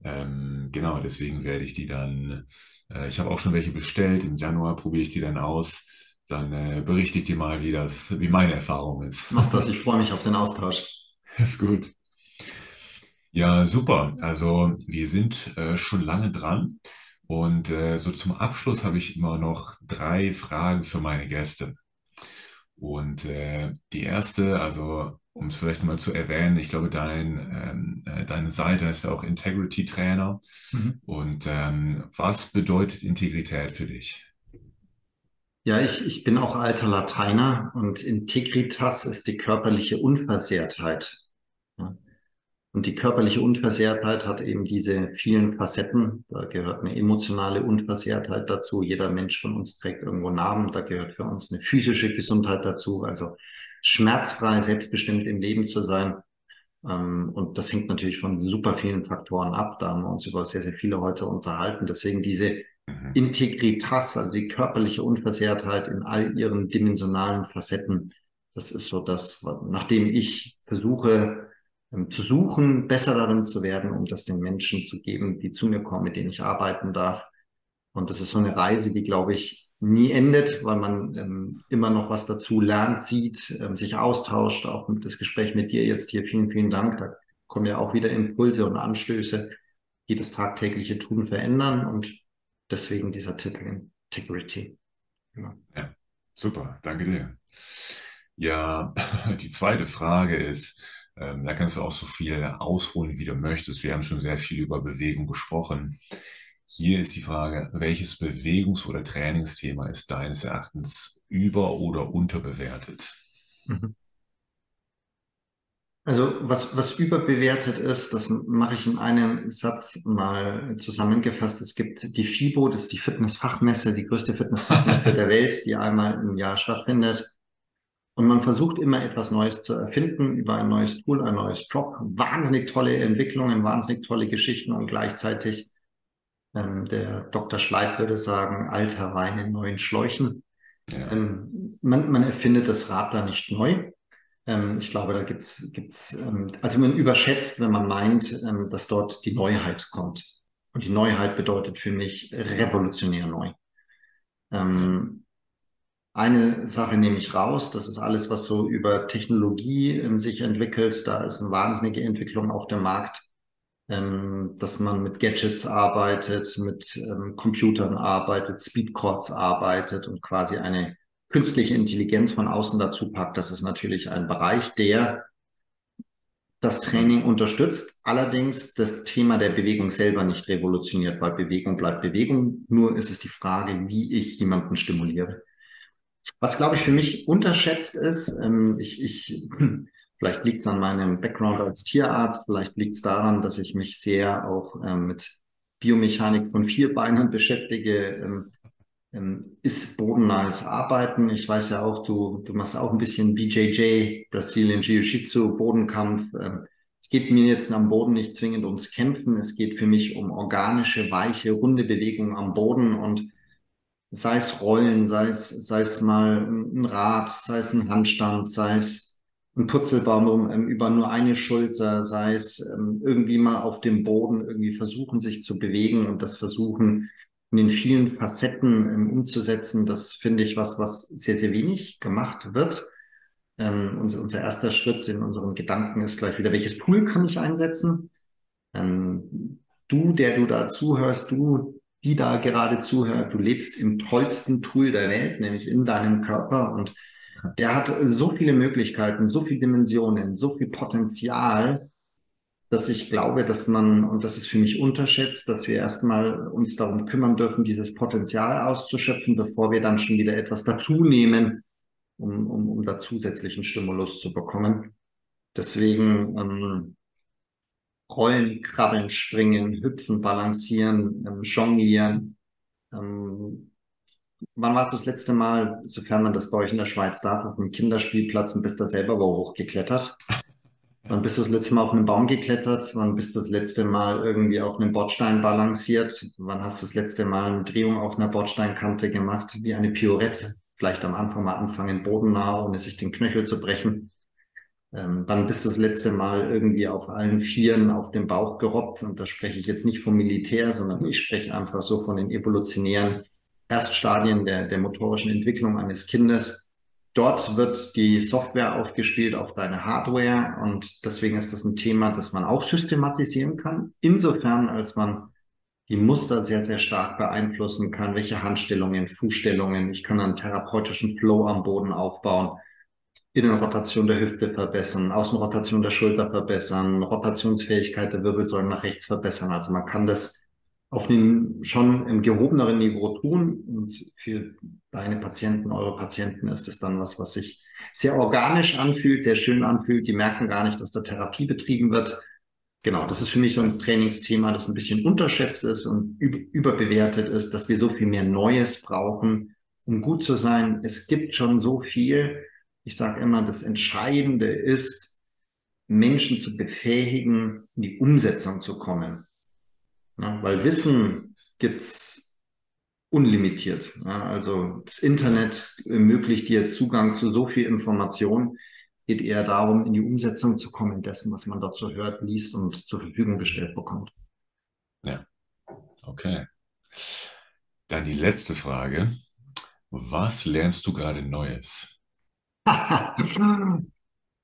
Genau, deswegen werde ich die dann, ich habe auch schon welche bestellt, im Januar probiere ich die dann aus. Dann berichte ich dir mal, wie meine Erfahrung ist. Mach das, ich freue mich auf den Austausch. Ist gut. Ja, super. Also wir sind schon lange dran und so zum Abschluss habe ich immer noch 3 Fragen für meine Gäste. Und die erste, also um es vielleicht nochmal zu erwähnen, ich glaube, deine Seite ist auch Integrity Trainer. Mhm. Und was bedeutet Integrität für dich? Ja, ich bin auch alter Lateiner und Integritas ist die körperliche Unversehrtheit. Ja. Und die körperliche Unversehrtheit hat eben diese vielen Facetten. Da gehört eine emotionale Unversehrtheit dazu. Jeder Mensch von uns trägt irgendwo Namen. Da gehört für uns eine physische Gesundheit dazu. Also schmerzfrei, selbstbestimmt im Leben zu sein. Und das hängt natürlich von super vielen Faktoren ab. Da haben wir uns über sehr, sehr viele heute unterhalten. Deswegen diese Integritas, also die körperliche Unversehrtheit in all ihren dimensionalen Facetten, das ist so das, nachdem ich versuche zu suchen, besser darin zu werden, um das den Menschen zu geben, die zu mir kommen, mit denen ich arbeiten darf. Und das ist so eine Reise, die, glaube ich, nie endet, weil man immer noch was dazu lernt, sieht, sich austauscht, auch das Gespräch mit dir jetzt hier. Vielen, vielen Dank. Da kommen ja auch wieder Impulse und Anstöße, die das tagtägliche Tun verändern und deswegen dieser Titel Integrity. Genau. Ja, super, danke dir. Ja, die zweite Frage ist, da kannst du auch so viel ausholen, wie du möchtest. Wir haben schon sehr viel über Bewegung gesprochen. Hier ist die Frage, welches Bewegungs- oder Trainingsthema ist deines Erachtens über- oder unterbewertet? Mhm. Also was überbewertet ist, das mache ich in einem Satz mal zusammengefasst. Es gibt die FIBO, das ist die Fitnessfachmesse, die größte Fitnessfachmesse der Welt, die einmal im Jahr stattfindet. Und man versucht immer etwas Neues zu erfinden über ein neues Tool, ein neues Prop. Wahnsinnig tolle Entwicklungen, wahnsinnig tolle Geschichten und gleichzeitig, der Dr. Schleib würde sagen, alter Wein in neuen Schläuchen. Ja. Man erfindet das Rad da nicht neu. Ich glaube, da gibt's, also man überschätzt, wenn man meint, dass dort die Neuheit kommt. Und die Neuheit bedeutet für mich revolutionär neu. Eine Sache nehme ich raus, das ist alles, was so über Technologie sich entwickelt. Da ist eine wahnsinnige Entwicklung auf dem Markt, dass man mit Gadgets arbeitet, mit Computern arbeitet, Speedcords arbeitet und quasi eine künstliche Intelligenz von außen dazu packt. Das ist natürlich ein Bereich, der das Training unterstützt, allerdings das Thema der Bewegung selber nicht revolutioniert, weil Bewegung bleibt Bewegung. Nur ist es die Frage, wie ich jemanden stimuliere. Was, glaube ich, für mich unterschätzt ist, vielleicht liegt es an meinem Background als Tierarzt, vielleicht liegt es daran, dass ich mich sehr auch mit Biomechanik von Vierbeinern beschäftige, ist bodennahes Arbeiten. Ich weiß ja auch, du machst auch ein bisschen BJJ, Brazilian Jiu-Jitsu, Bodenkampf. Es geht mir jetzt am Boden nicht zwingend ums Kämpfen, es geht für mich um organische, weiche, runde Bewegungen am Boden und sei es Rollen, sei es mal ein Rad, sei es ein Handstand, sei es ein Purzelbaum über nur eine Schulter, sei es irgendwie mal auf dem Boden irgendwie versuchen, sich zu bewegen und das versuchen in den vielen Facetten umzusetzen. Das finde ich was sehr, sehr wenig gemacht wird. Unser erster Schritt in unseren Gedanken ist gleich wieder, welches Tool kann ich einsetzen? Du, der du da zuhörst, die da gerade zuhört, du lebst im tollsten Tool der Welt, nämlich in deinem Körper, und der hat so viele Möglichkeiten, so viele Dimensionen, so viel Potenzial, dass ich glaube, dass man, und das ist für mich unterschätzt, dass wir erstmal uns darum kümmern dürfen, dieses Potenzial auszuschöpfen, bevor wir dann schon wieder etwas dazu nehmen, um da zusätzlichen Stimulus zu bekommen. Deswegen Rollen, Krabbeln, Springen, Hüpfen, Balancieren, Jonglieren. Wann warst du das letzte Mal, sofern man das bei euch in der Schweiz darf, auf einem Kinderspielplatz und bist da selber hochgeklettert? Wann bist du das letzte Mal auf einen Baum geklettert? Wann bist du das letzte Mal irgendwie auf einem Bordstein balanciert? Wann hast du das letzte Mal eine Drehung auf einer Bordsteinkante gemacht, wie eine Pirouette? Vielleicht am Anfang mal anfangen, bodennah, ohne sich den Knöchel zu brechen. Wann bist du das letzte Mal irgendwie auf allen Vieren auf dem Bauch gerobbt? Und da spreche ich jetzt nicht vom Militär, sondern ich spreche einfach so von den evolutionären Erststadien der motorischen Entwicklung eines Kindes. Dort wird die Software aufgespielt auf deine Hardware, und deswegen ist das ein Thema, das man auch systematisieren kann. Insofern, als man die Muster sehr, sehr stark beeinflussen kann, welche Handstellungen, Fußstellungen. Ich kann einen therapeutischen Flow am Boden aufbauen. Innenrotation der Hüfte verbessern, Außenrotation der Schulter verbessern, Rotationsfähigkeit der Wirbelsäule nach rechts verbessern. Also man kann das auf einem schon im gehobeneren Niveau tun, und für deine Patienten, eure Patienten ist es dann was sich sehr organisch anfühlt, sehr schön anfühlt. Die merken gar nicht, dass da Therapie betrieben wird. Genau, das ist für mich so ein Trainingsthema, das ein bisschen unterschätzt ist und überbewertet ist, dass wir so viel mehr Neues brauchen, um gut zu sein. Es gibt schon so viel. Ich sage immer, das Entscheidende ist, Menschen zu befähigen, in die Umsetzung zu kommen. Ja, weil Wissen gibt es unlimitiert. Ja, also das Internet ermöglicht dir Zugang zu so viel Information. Es geht eher darum, in die Umsetzung zu kommen, dessen, was man dazu hört, liest und zur Verfügung gestellt bekommt. Ja, okay. Dann die letzte Frage. Was lernst du gerade Neues?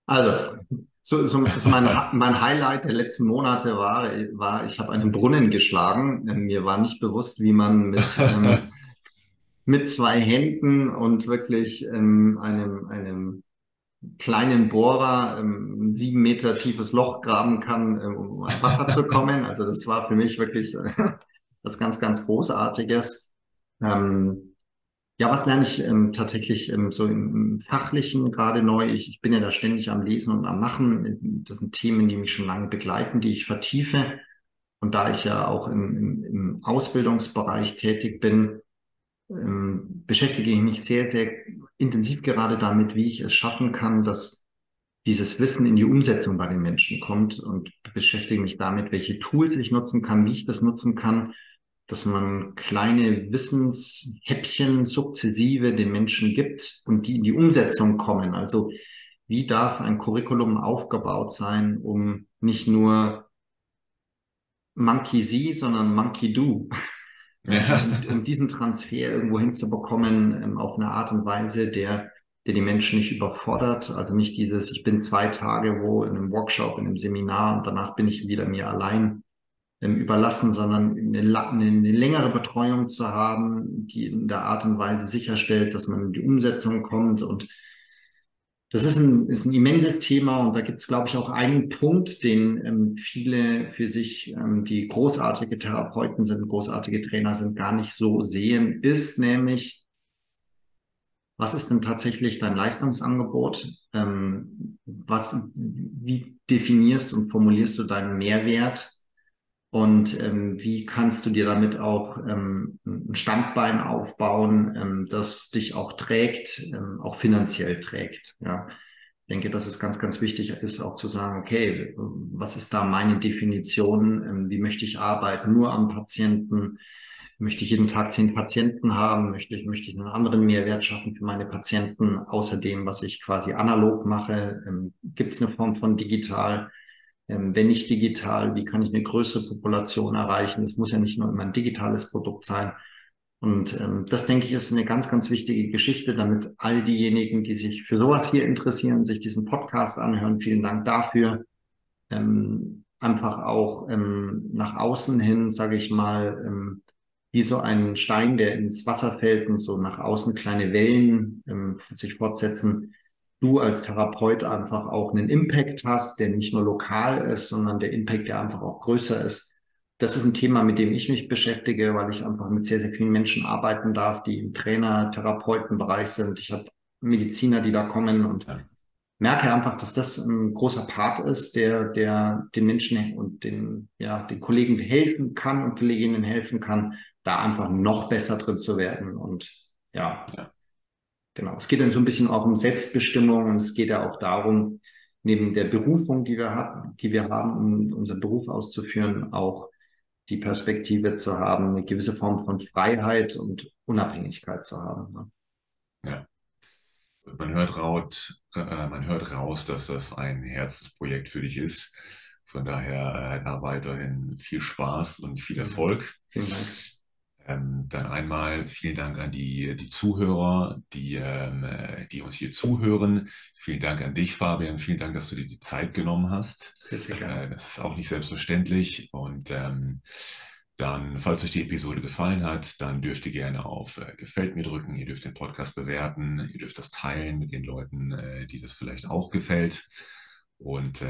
Also, so mein Highlight der letzten Monate war, ich habe einen Brunnen geschlagen. Mir war nicht bewusst, wie man mit zwei Händen und wirklich einem kleinen Bohrer 7 Meter tiefes Loch graben kann, um an Wasser zu kommen. Also das war für mich wirklich was ganz, ganz Großartiges. Ja, was lerne ich tatsächlich so im Fachlichen gerade neu? Ich bin ja da ständig am Lesen und am Machen. Das sind Themen, die mich schon lange begleiten, die ich vertiefe. Und da ich ja auch im Ausbildungsbereich tätig bin, beschäftige ich mich sehr, sehr intensiv gerade damit, wie ich es schaffen kann, dass dieses Wissen in die Umsetzung bei den Menschen kommt, und beschäftige mich damit, welche Tools ich nutzen kann, wie ich das nutzen kann, dass man kleine Wissenshäppchen sukzessive den Menschen gibt und die in die Umsetzung kommen. Also wie darf ein Curriculum aufgebaut sein, um nicht nur Monkey See, sondern Monkey Do Ja. Und diesen Transfer irgendwo hinzubekommen, auf eine Art und Weise, der die Menschen nicht überfordert, also nicht dieses, ich bin 2 Tage wo in einem Workshop, in einem Seminar und danach bin ich wieder mir allein überlassen, sondern eine längere Betreuung zu haben, die in der Art und Weise sicherstellt, dass man in die Umsetzung kommt. Und das ist ein immenses Thema und da gibt es, glaube ich, auch einen Punkt, den viele für sich, die großartige Therapeuten sind, großartige Trainer sind, gar nicht so sehen, ist nämlich, was ist denn tatsächlich dein Leistungsangebot? Wie definierst und formulierst du deinen Mehrwert? Und wie kannst du dir damit auch ein Standbein aufbauen, das dich auch trägt, auch finanziell trägt? Ja, ich denke, dass es ganz, ganz wichtig ist, auch zu sagen, okay, was ist da meine Definition? Wie möchte ich arbeiten? Nur am Patienten? Möchte ich jeden Tag 10 Patienten haben? Möchte ich einen anderen Mehrwert schaffen für meine Patienten, außer dem, was ich quasi analog mache? Gibt es eine Form von digital? Wenn nicht digital, wie kann ich eine größere Population erreichen? Es muss ja nicht nur immer ein digitales Produkt sein. Und das, denke ich, ist eine ganz, ganz wichtige Geschichte, damit all diejenigen, die sich für sowas hier interessieren, sich diesen Podcast anhören. Vielen Dank dafür. Einfach auch nach außen hin, sage ich mal, wie so ein Stein, der ins Wasser fällt und so nach außen kleine Wellen sich fortsetzen, du als Therapeut einfach auch einen Impact hast, der nicht nur lokal ist, sondern der Impact, der einfach auch größer ist. Das ist ein Thema, mit dem ich mich beschäftige, weil ich einfach mit sehr, sehr vielen Menschen arbeiten darf, die im Trainer-Therapeuten-Bereich sind. Ich habe Mediziner, die da kommen und merke einfach, dass das ein großer Part ist, der den Menschen und den Kollegen helfen kann und Kolleginnen helfen kann, da einfach noch besser drin zu werden. Und genau. Es geht dann so ein bisschen auch um Selbstbestimmung und es geht ja auch darum, neben der Berufung, die wir haben, um unseren Beruf auszuführen, auch die Perspektive zu haben, eine gewisse Form von Freiheit und Unabhängigkeit zu haben. Ne? Ja. Man hört raus, dass das ein Herzensprojekt für dich ist. Von daher da weiterhin viel Spaß und viel Erfolg. Vielen Dank. Dann einmal vielen Dank an die Zuhörer, die uns hier zuhören. Vielen Dank an dich, Fabian. Vielen Dank, dass du dir die Zeit genommen hast. Das ist auch nicht selbstverständlich. Und dann, falls euch die Episode gefallen hat, dann dürft ihr gerne auf Gefällt mir drücken. Ihr dürft den Podcast bewerten. Ihr dürft das teilen mit den Leuten, die das vielleicht auch gefällt. Und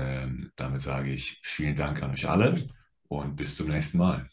damit sage ich vielen Dank an euch alle und bis zum nächsten Mal.